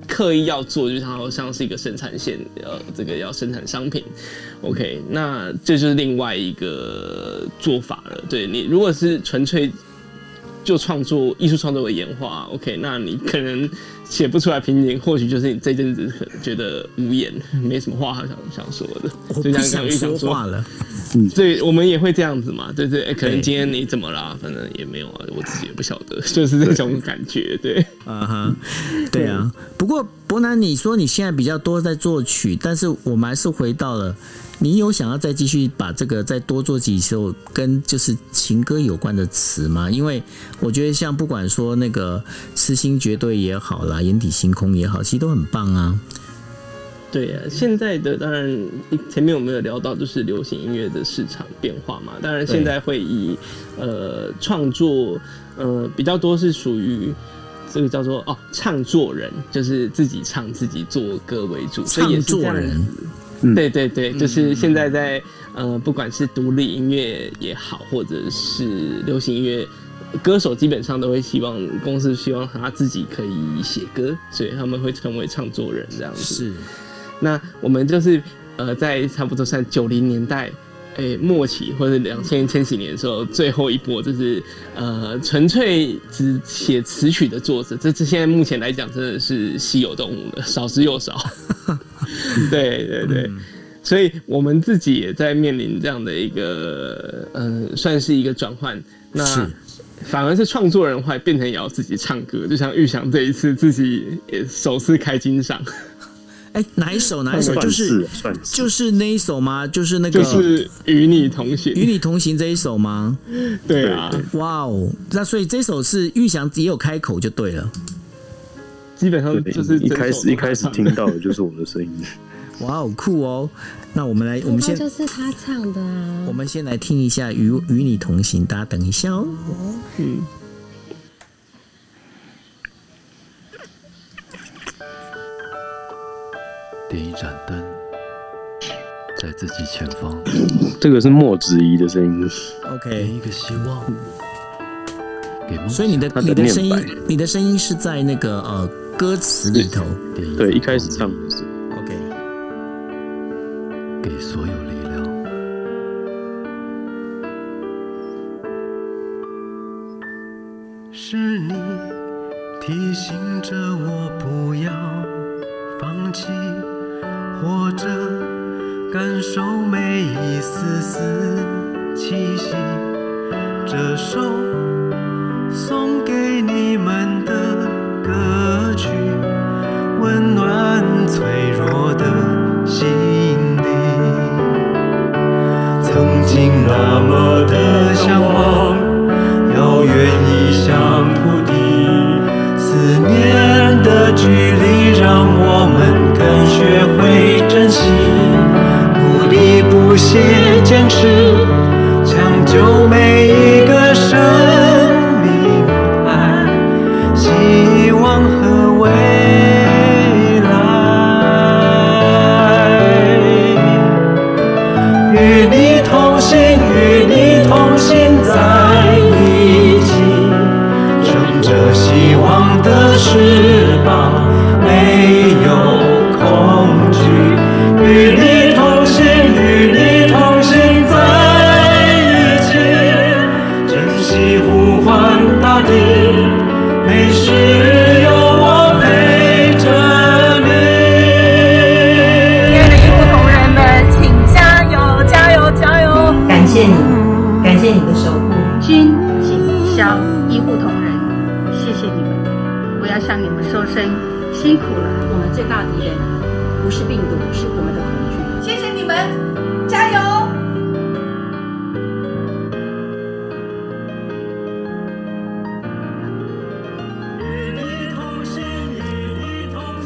刻意要做，就好像是一个生产线，呃，这个要生产商品。OK， 那这就是另外一个做法了。对你，如果是纯粹就创作艺术创作为演化 ，OK， 那你可能写不出来瓶颈，或许就是你这阵子觉得无言，没什么话想想说的，我不想说话了。嗯，对，我们也会这样子嘛，对 对, 對、欸，可能今天你怎么啦？反正也没有啊，我自己也不晓得，就是这种感觉，对，啊哈，对啊。不过伯南，你说你现在比较多在作曲，但是我们还是回到了，你有想要再继续把这个再多做几首跟就是情歌有关的词吗？因为我觉得像不管说那个《痴心绝对》也好啦，《眼底星空》也好，其实都很棒啊。对啊，现在的当然前面我们有聊到就是流行音乐的市场变化嘛，当然现在会以呃创作呃比较多是属于这个叫做哦唱作人，就是自己唱自己做歌为主，所以也是这样子。唱作人嗯、对对对，就是现在在呃不管是独立音乐也好，或者是流行音乐，歌手基本上都会希望公司希望他自己可以写歌，所以他们会成为唱作人这样子。是，那我们就是呃在差不多算九零年代。欸、末期或者两千千禧年的时候，最后一波就是呃纯粹只写词曲的作者，这这现在目前来讲真的是稀有动物了，少之又少。对对对、嗯，所以我们自己也在面临这样的一个嗯、呃，算是一个转换。那反而是创作人会变成也要自己唱歌，就像玉祥这一次自己也首次开金赏。哎、欸，哪一首？哪一首？就是就是那一首吗？就是那个就是与你同行，与你同行这一首吗？对啊，哇哦！那所以这首是玉祥也有开口就对了，基本上就是一开始一开始听到的就是我的声音，哇哦，酷哦！那我们来，我们先就是他唱的啊，我们先来听一下与与你同行，大家等一下哦，嗯。点一盏灯，在自己前方。这个是莫子仪的声音。OK。给一个希望，给梦想。所以你的你的声音，你的声音是在那个呃歌词里头。对，一开始唱的是。OK。给所有力量。是你提醒着我不要放弃。活着，感受每一丝丝气息。这首送给你们的歌曲，温暖脆弱的心底。曾经那么的向往，遥远异乡土地，思念的距离让我们。更学会珍惜，努力不懈坚持，抢救每一个生命，爱、希望和未来。与你同行，与你同行在一起，撑着希望的翅膀，没有。与你同行，与你同行在一起，珍惜呼唤大地，每时有我陪着你。愿与不同人们，请加油，加油，加油！感谢你，感谢你的守护，君、景、肖、医护同仁，谢谢你们，我要向你们说声辛苦了。我们最大的敌人。不是病毒，是我们的恐惧。谢谢你们，加油！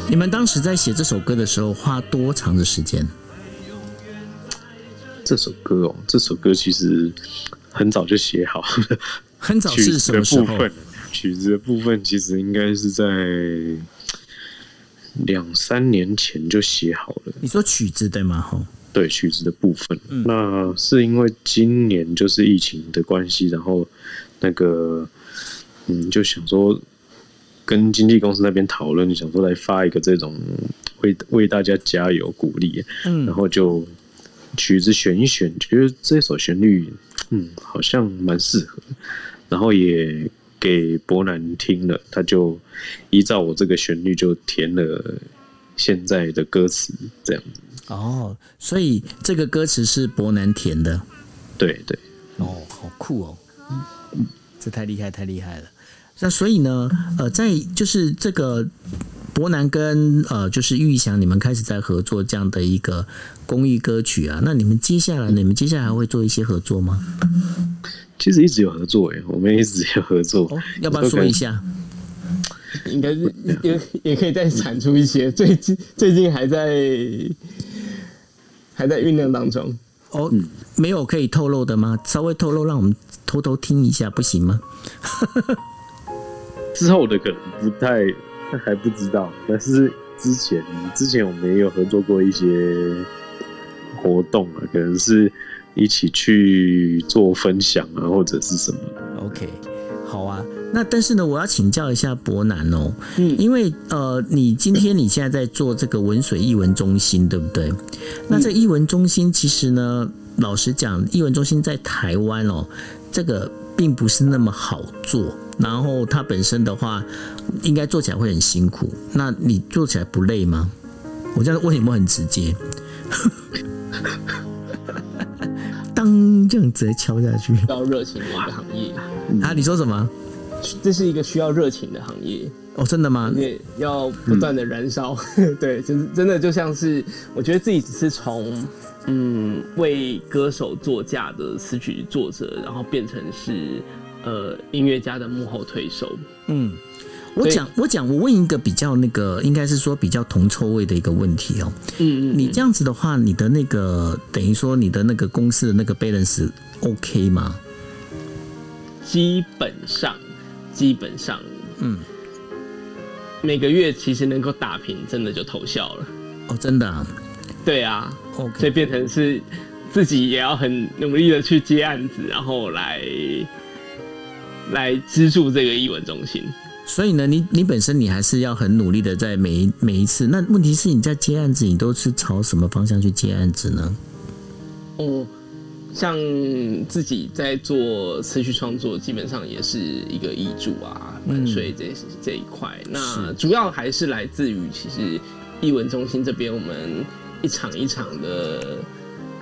你们当时在写这首歌的时候，花多长的时间？这首歌哦，这首歌其实很早就写好了。很早是什么时候？曲子的部分其实应该是在。两三年前就写好了。你说曲子对吗？对，曲子的部分、嗯。那是因为今年就是疫情的关系，然后那个嗯，就想说跟经纪公司那边讨论，想说来发一个这种为为大家加油鼓励、嗯。然后就曲子选一选，觉得这首旋律嗯好像蛮适合，然后也。给伯南听了，他就依照我这个旋律就填了现在的歌词，这样子。哦，所以这个歌词是伯南填的。对对。哦，好酷哦！嗯、这太厉害，太厉害了。那所以呢，呃，在就是这个伯南跟呃就是玉祥你们开始在合作这样的一个公益歌曲啊，那你们接下来你们接下来还会做一些合作吗？其实一直有合作诶，我们一直有合作。哦、要不要说一下？应该是也也可以再产出一些，最近最近还在还在酝酿当中。哦，没有可以透露的吗？稍微透露，让我们偷偷听一下，不行吗？之后的可能不太还不知道，但是之前之前我们也有合作过一些活动啊，可能是一起去做分享啊，或者是什么。OK， 好啊。那但是呢，我要请教一下伯南哦，嗯，因为呃，你今天你现在在做这个文水艺文中心，对不对？那这艺文中心其实呢，老实讲，艺文中心在台湾哦，这个并不是那么好做。然后它本身的话，应该做起来会很辛苦。那你做起来不累吗？我这样问有没有很直接？当这样直接敲下去，需要热情的一个行业啊！你说什么？这是一个需要热情的行业哦，真的吗？因为要不断的燃烧，嗯、对，就是真的就像是，我觉得自己只是从嗯为歌手作嫁的词曲作者，然后变成是呃音乐家的幕后推手。嗯，我讲我讲，我问一个比较那个，应该是说比较铜臭味的一个问题哦。嗯, 嗯, 嗯，你这样子的话，你的那个等于说你的那个公司的那个 balance OK 吗？基本上。基本上，嗯，每个月其实能够打平，真的就偷笑了。哦，真的啊？对啊。Okay. 所以变成是自己也要很努力的去接案子，然后来来资助这个艺文中心。所以呢，你你本身你还是要很努力的在每一每一次。那问题是你在接案子，你都是朝什么方向去接案子呢？哦。像自己在做词曲创作，基本上也是一个艺术啊、版税这这一块。那主要还是来自于其实艺文中心这边，我们一场一场的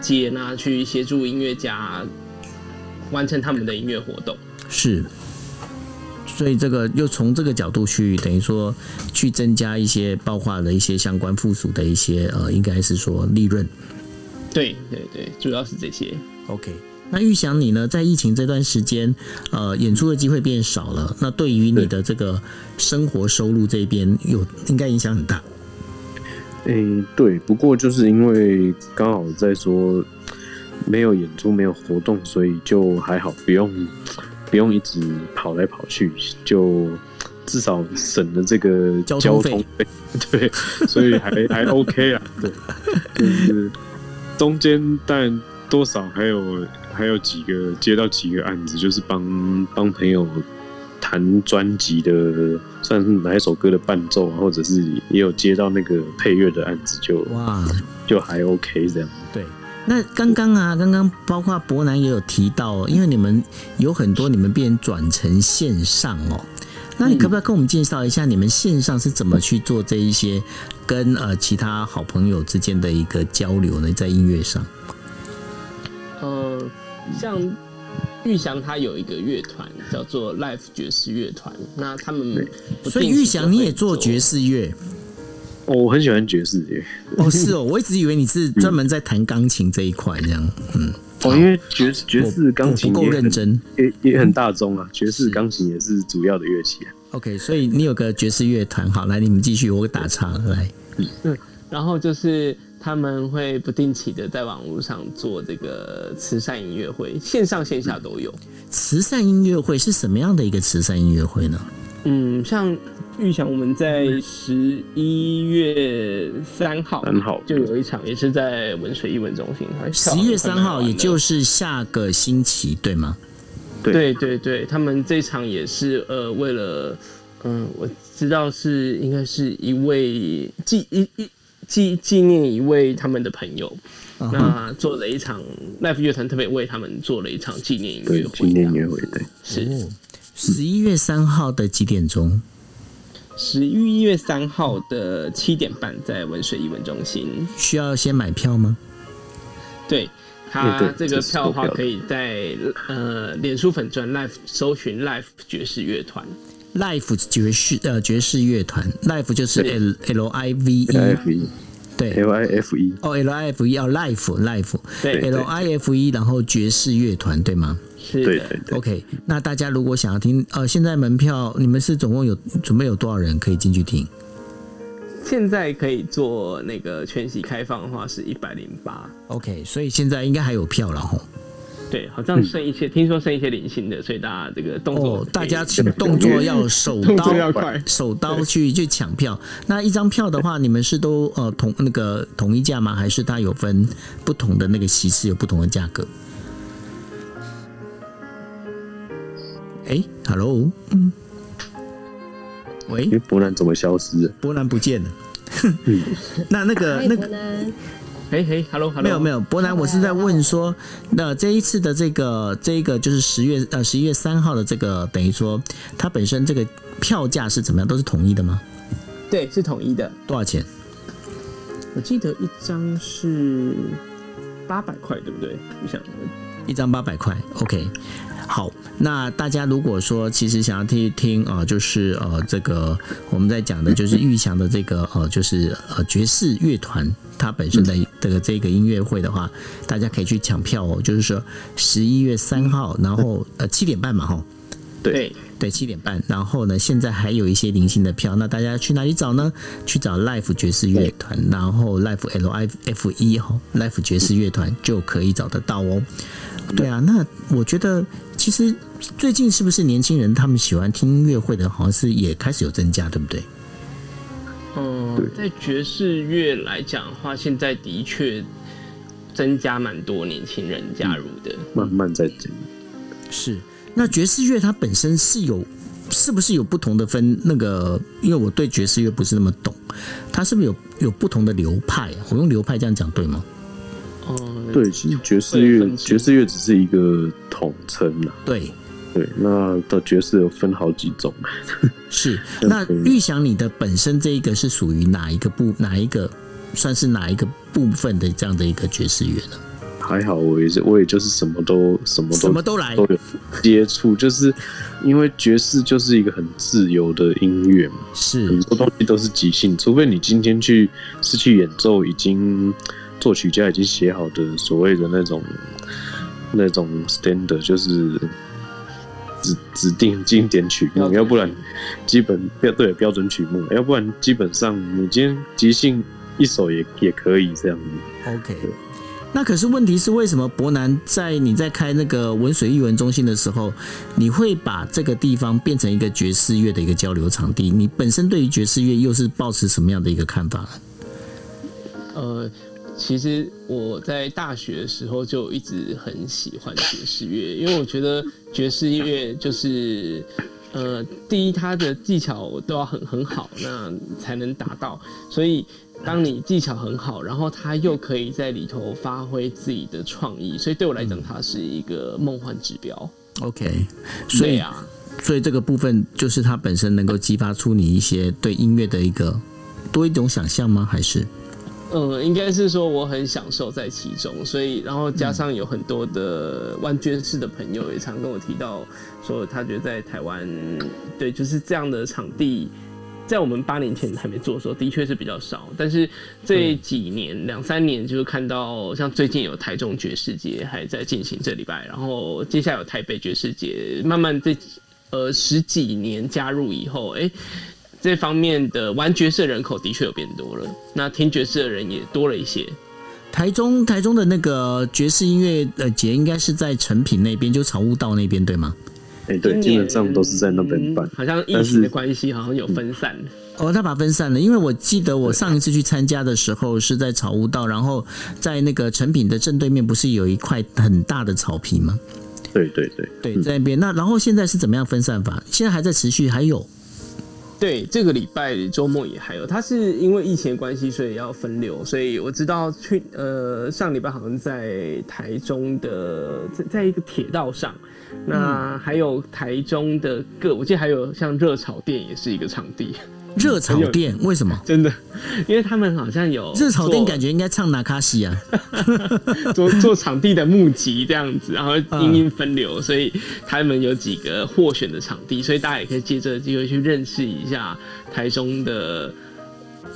接纳，去协助音乐家完成他们的音乐活动。是，所以这个又从这个角度去，等于说去增加一些包括的一些相关附属的一些呃，应该是说利润。对对对，主要是这些。OK， 那预想你呢，在疫情这段时间，呃，演出的机会变少了，那对于你的这个生活收入这边有应该影响很大。欸，对，不过就是因为刚好在说没有演出、没有活动，所以就还好，不用不用一直跑来跑去，就至少省了这个交通费。对，所以还还 OK 啊。对，就是。中间但多少还有还有几个接到几个案子，就是帮帮朋友谈专辑的，算是哪一首歌的伴奏，或者是也有接到那个配乐的案子就，就哇，就还 OK 这样。对，那刚刚啊，刚刚包括伯南也有提到，因为你们有很多你们变转成线上哦。那你可不可以跟我们介绍一下，你们线上是怎么去做这一些跟呃其他好朋友之间的一个交流呢？在音乐上，呃，像玉祥他有一个乐团叫做 Live 爵士乐团，那他们所以玉祥你也做爵士乐，哦，我很喜欢爵士乐。哦，是哦，我一直以为你是专门在弹钢琴这一块这样，嗯。哦，因为爵士爵士钢琴也很 也, 也很大众啊，爵士钢琴也是主要的乐器啊。OK， 所以你有个爵士乐团，好，来你们继续，我打岔了，来。嗯，然后就是他们会不定期的在网络上做这个慈善音乐会，线上线下都有。慈善音乐会是什么样的一个慈善音乐会呢？嗯，像预想我们在十一月三号就有一场，也是在文水艺文中心。十一月三号，也就是下个星期，对吗？对对对，他们这场也是呃，为了嗯，我知道是应该是一位纪一一纪纪念一位他们的朋友， uh-huh. 那做了一场 Live 乐团特别为他们做了一场纪念音乐会，纪念音乐会对，是。哦十一月三号的几点钟？十一月三号的七点半，在文水艺文中心。需要先买票吗？对，他这个票的话，可以在呃脸书粉专 Live 搜寻 Live 爵士乐团。Live 爵士呃爵士乐团 ，Live 就是 L I V E。对 ，L I F E 哦 ，L I F E 要 life life 对 L I F E， 然后爵士乐团对吗？是的，对对对。OK， 那大家如果想要听，呃，现在门票你们是总共有准备有多少人可以进去听？现在可以做那个全席开放的话是一百零八 OK， 所以现在应该还有票了吼。对，好像剩一些，嗯、听说剩一些零星的，所以大家这个动作、哦，大家请动作要手刀，要快手刀去去抢票。那一张票的话，你们是都呃同那个同一价吗？还是它有分不同的那个席次有不同的价格？哎、欸、，Hello， 嗯，喂，因为伯南怎么消失了？伯南不见了。嗯、那那个那个。嘿嘿 ，Hello Hello， 没有没有，伯南，我是在问说，那这一次的这个这个就是十月呃十一月三号的这个，等于说它本身这个票价是怎么样，都是统一的吗？对，是统一的。多少钱？我记得一张是八百块，对不对？我想一张八百块 ，OK。好，那大家如果说其实想要听听啊、呃，就是呃这个我们在讲的就是鈺翔的这个呃就是呃爵士乐团它本身的这个这个音乐会的话，大家可以去抢票哦，就是说十一月三号，然后呃七点半嘛吼，对。对，七点半。然后呢，现在还有一些零星的票，那大家去哪里找呢？去找 Life 爵士乐团，然后 Life L I F E 哈 ，Life 爵士乐团就可以找得到哦。对啊，那我觉得其实最近是不是年轻人他们喜欢听音乐会的，好像是也开始有增加，对不对？嗯，在爵士乐来讲的话，现在的确增加蛮多年轻人加入的，嗯、慢慢在增，是。那爵士乐它本身是有，是不是有不同的分？那个，因为我对爵士乐不是那么懂，它是不是有有不同的流派、啊？我用流派这样讲对吗？哦、嗯，对，其实爵士乐，爵士乐只是一个统称啦、啊。对对，那的爵士有分好几种。是，那鈺翔你的本身这一个是属于哪一个部？哪一个算是哪一个部分的这样的一个爵士乐呢？还好我也是，我也就是什么都什么都什么都来都有接触，就是因为爵士就是一个很自由的音乐嘛，是很多东西都是即兴，除非你今天去是去演奏已经作曲家已经写好的所谓的那种那种 standard， 就是指指定经典曲目，要不然基本对标准曲目，要不然基本上你今天即兴一首也也可以这样子。OK。那可是问题是，为什么伯南在你在开那个文水艺文中心的时候，你会把这个地方变成一个爵士乐的一个交流场地？你本身对于爵士乐又是抱持什么样的一个看法呢？呃，其实我在大学的时候就一直很喜欢爵士乐，因为我觉得爵士乐就是，呃，第一它的技巧都要很很好，那才能达到，所以。当你技巧很好，然后他又可以在里头发挥自己的创意，所以对我来讲，它是一个梦幻指标。OK， 所以啊，所以这个部分就是它本身能够激发出你一些对音乐的一个多一种想象吗？还是？嗯，应该是说我很享受在其中，所以然后加上有很多的玩爵士的朋友也常跟我提到说，他觉得在台湾，对，就是这样的场地。在我们八年前还没做的时候，的确是比较少。但是这几年两三年，就是看到像最近有台中爵士节还在进行这礼拜，然后接下来有台北爵士节，慢慢这呃十几年加入以后，哎、欸，这方面的玩爵士的人口的确有变多了，那听爵士的人也多了一些。台中台中的那个爵士音乐呃节应该是在诚品那边，就草悟道那边对吗？哎、欸，对，基本上都是在那边办、嗯。好像疫情的关系，好像有分散。哦，他把分散了，因为我记得我上一次去参加的时候是在草悟道，然后在那个诚品的正对面，不是有一块很大的草皮吗？对对对，对，在那边、嗯。那然后现在是怎么样分散法？现在还在持续，还有。对，这个礼拜周末也还有，它是因为疫情的关系，所以要分流。所以我知道去呃上礼拜好像在台中的在在一个铁道上，那还有台中的各，我记得还有像热炒店也是一个场地。热炒店为什么？真的，因为他们好像有热炒店，感觉应该唱纳卡西啊，做做场地的募集这样子，然后因应分流，所以他们有几个获选的场地，所以大家也可以借这个机会去认识一下台中的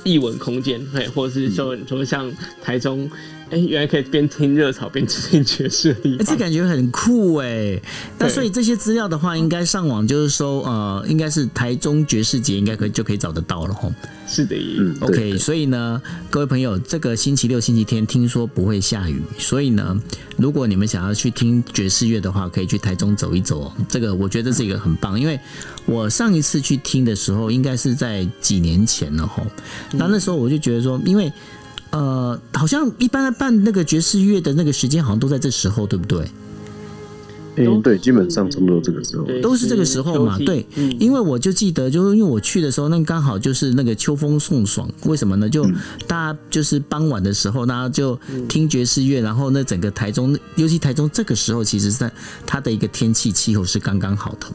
艺文空间，嘿，或者是说你说像台中，哎、欸，原来可以边听热炒边听爵士的地方，欸、这感觉很酷哎、欸。那所以这些资料的话，应该上网就是搜呃，应该是台中爵士节，应该可以就可以找得到了吼。是的，嗯 ，OK。所以呢，各位朋友，这个星期六、星期天听说不会下雨，所以呢，如果你们想要去听爵士乐的话，可以去台中走一走。这个我觉得是一个很棒，因为我上一次去听的时候，应该是在几年前了吼。那那时候我就觉得说，因为。呃，好像一般在办那个爵士乐的那个时间，好像都在这时候，对不对？嗯，对，基本上差不多这个时候，都是这个时候嘛。对，因为我就记得，就是因为我去的时候，那刚好就是那个秋风送爽。为什么呢？就大家就是傍晚的时候，大家就听爵士乐，然后那整个台中，尤其台中这个时候，其实是它的一个天气气候是刚刚好的。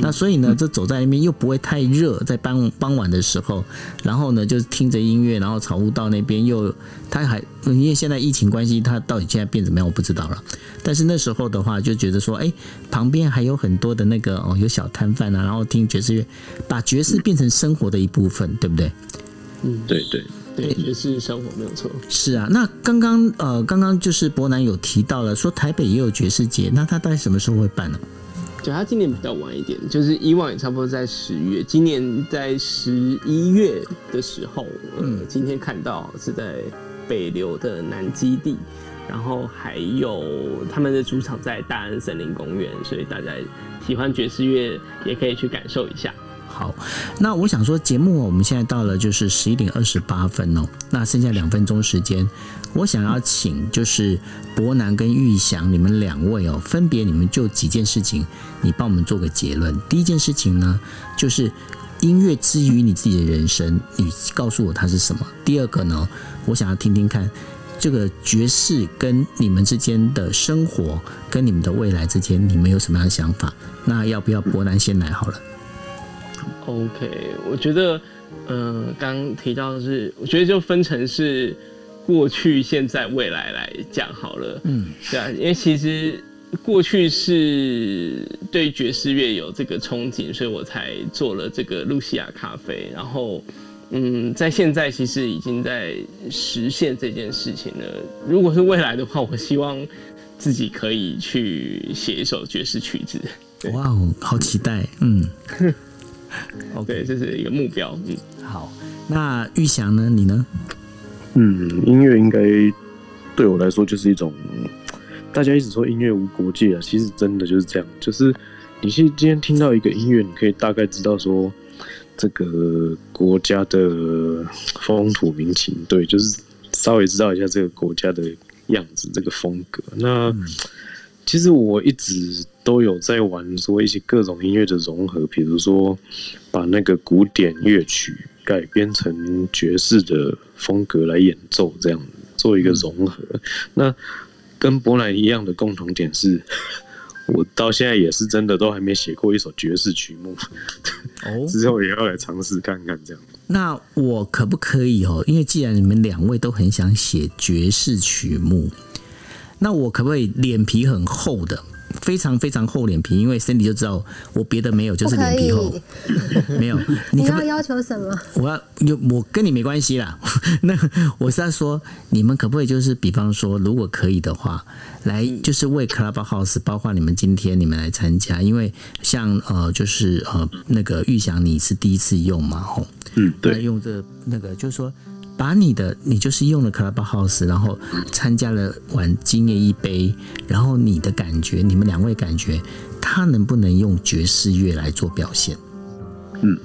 那所以呢，就走在那边又不会太热，在傍傍晚的时候，然后呢就听着音乐，然后草悟道那边又，它还因为现在疫情关系，它到底现在变怎么样我不知道了。但是那时候的话，就觉得说。哎，旁边还有很多的那个、哦、有小摊贩啊，然后听爵士乐，把爵士变成生活的一部分，对不对？嗯，对对对，爵士生活没有错。是啊，那刚刚呃，刚刚就是伯南有提到了，说台北也有爵士节，那他大概什么时候会办呢、啊？对，他今年比较晚一点，就是以往也差不多在十月，今年在十一月的时候，嗯、呃，今天看到是在北流的南基地。然后还有他们的主场在大安森林公园，所以大家喜欢爵士乐也可以去感受一下。好，那我想说节目我们现在到了就是十一点二十八分哦，那剩下两分钟时间，我想要请就是伯南跟玉祥你们两位哦，分别你们就几件事情，你帮我们做个结论。第一件事情呢，就是音乐之于你自己的人生，你告诉我它是什么。第二个呢，我想要听听看。这个爵士跟你们之间的生活，跟你们的未来之间，你们有什么样的想法？那要不要伯南先来好了 ？OK， 我觉得，嗯、呃，刚提到的是，我觉得就分成是过去、现在、未来来讲好了。嗯，对啊，因为其实过去是对爵士乐有这个憧憬，所以我才做了这个Lucia Cafe，然后。嗯，在现在其实已经在实现这件事情了。如果是未来的话，我希望自己可以去写一首爵士曲子。哇哦，好期待！嗯，对，这是一个目标。嗯，好。那玉祥呢？你呢？嗯，音乐应该对我来说就是一种，大家一直说音乐无国界啊，其实真的就是这样。就是你今天听到一个音乐，你可以大概知道说。这个国家的风土民情，对，就是稍微知道一下这个国家的样子，这个风格。那其实我一直都有在玩说一些各种音乐的融合，比如说把那个古典乐曲改编成爵士的风格来演奏，这样做一个融合。那跟伯南一样的共同点是。我到现在也是真的都还没写过一首爵士曲目，哦，之后也要来尝试看看这样。那我可不可以哦？因为既然你们两位都很想写爵士曲目，那我可不可以脸皮很厚的，非常非常厚脸皮？因为Sandy就知道我别的没有，就是脸皮厚。没有，你可不可以，你要要求什么？我要我跟你没关系啦。那我是要说，你们可不可以就是，比方说，如果可以的话。来，就是为 Clubhouse， 包括你们今天你们来参加，因为像呃，就是呃，那个玉祥你是第一次用嘛，吼，嗯，对，用这那个就是说，把你的你就是用了 Clubhouse， 然后参加了玩今夜一杯，然后你的感觉，你们两位感觉，他能不能用爵士乐来做表现？嗯，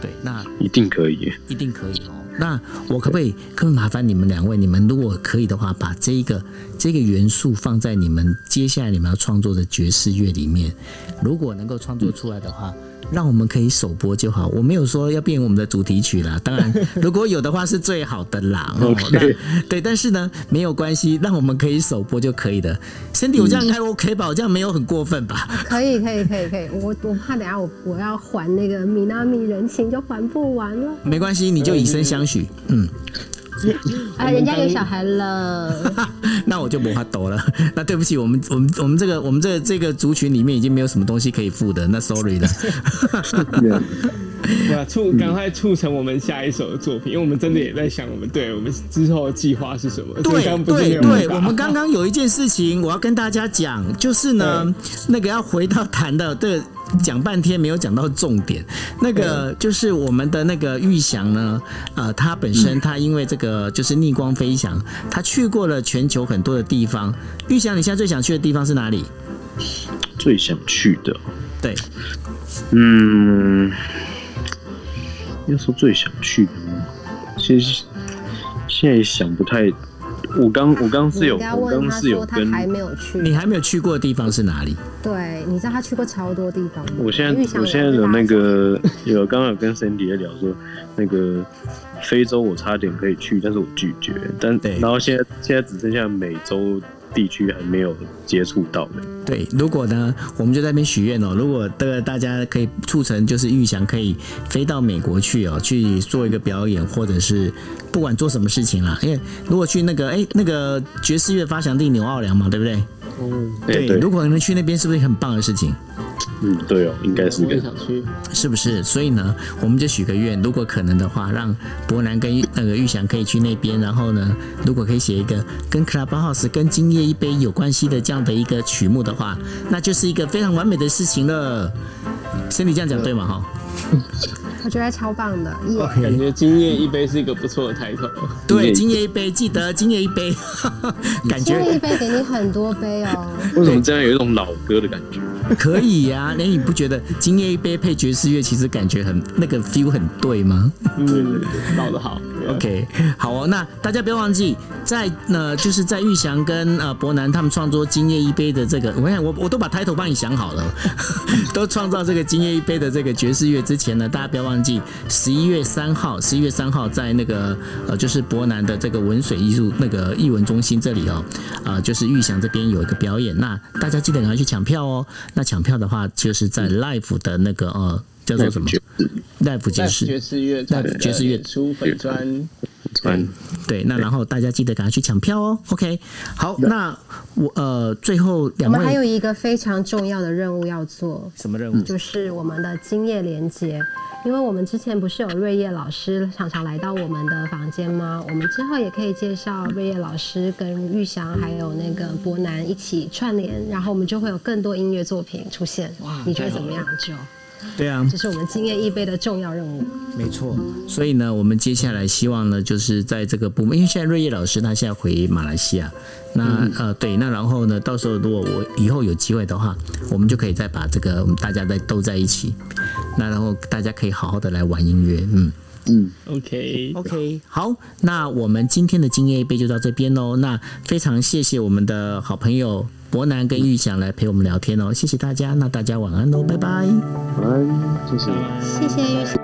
对，那一定可以，一定可以哦。那我可不可以，可不可以麻烦你们两位，你们如果可以的话，把这一个这个元素放在你们接下来你们要创作的爵士乐里面。如果能够创作出来的话，让我们可以首播就好。我没有说要变我们的主题曲啦，当然如果有的话是最好的啦。哦、对，但是呢没有关系，让我们可以首播就可以的。Sandy，我这样应该 OK 吧？我这样没有很过分吧？可以，可以，可以，可以。我我怕等一下我我要还那个米纳米人情就还不完了。没关系，你就以身相。嗯，啊，人家有小孩了，那我就没法抖了。那对不起，我们我们我们这个我们这个这个族群里面已经没有什么东西可以付的，那 sorry 了。对啊，促赶快促成我们下一首的作品，因为我们真的也在想，我们对我们之后的计划是什么。对对对，我们刚刚有一件事情我要跟大家讲，就是呢，那个要回到谈的这个。讲半天没有讲到重点，那个就是我们的那个玉祥呢，呃，他本身他因为这个就是逆光飞翔，他去过了全球很多的地方。玉祥，你现在最想去的地方是哪里？最想去的，对，嗯，要说最想去的吗？其实现在也想不太。我刚我刚是有，我刚是有跟他还没有去，你还没有去过的地方是哪里？对，你知道他去过超多地方。我现在我现在有那个有刚刚有跟 Sandy 在聊说，那个非洲我差点可以去，但是我拒绝。但然后现在现在只剩下美洲地区还没有接触到的。对，如果呢，我们就在那边许愿哦。如果大家可以促成，就是玉祥可以飞到美国去哦，去做一个表演，或者是不管做什么事情啦。因为如果去那个哎、欸、那个爵士乐发祥地纽奥良嘛，对不对？嗯，对。对，如果能去那边，是不是很棒的事情？嗯，对哦，应该是的。是不是？所以呢，我们就许个愿，如果可能的话，让伯南跟那个玉祥可以去那边。然后呢，如果可以写一个跟 Clubhouse 跟今夜一杯有关系的这样的一个曲目的话，那就是一个非常完美的事情了。Sandy 这样讲对吗？哈、嗯，我觉得超棒的。Yeah. 感觉今夜一杯是一个不错的抬头。对，今夜一杯，记得今夜一杯。感觉今夜一杯给你很多杯哦。为什么这样有一种老歌的感觉？可以呀、啊，那你不觉得今夜一杯配爵士乐，其实感觉很那个 feel 很对吗？嗯，搞得好。OK， 好哦，那大家不要忘记，在呃就是在玉祥跟呃伯南他们创作今夜一杯的这个，我看我我都把 title 帮你想好了，都创造这个今夜一杯的这个爵士乐之前呢，大家不要忘记十一月三号，十一月三号在那个呃就是伯南的这个文水艺术那个艺文中心这里哦，啊、呃、就是玉祥这边有一个表演，那大家记得赶快去抢票哦。那抢票的话，就是在 Live 的那个呃。叫做什么？赖普爵士，爵士乐，赖普爵士乐出粉专。嗯，对，那然后大家记得赶快去抢票哦。OK， 好，那我呃最后两位，我们还有一个非常重要的任务要做。什么任务？就是我们的今夜连结，因为我们之前不是有瑞叶老师常常来到我们的房间吗？我们之后也可以介绍瑞叶老师跟玉祥还有那个伯南一起串联，然后我们就会有更多音乐作品出现。哇，你觉得怎么样？就。对啊，这是我们今夜一杯的重要任务。没错，所以呢，我们接下来希望呢，就是在这个部门，因为现在瑞叶老师他现在回马来西亚，那、嗯、呃对，那然后呢，到时候如果我以后有机会的话，我们就可以再把这个我们大家再都在一起，那然后大家可以好好的来玩音乐，嗯。嗯 ，OK，OK，、okay, 好，那我们今天的今夜一杯就到这边喽。那非常谢谢我们的好朋友伯南跟玉祥来陪我们聊天哦，谢谢大家，那大家晚安喽，拜拜。晚安，谢谢，谢谢玉祥。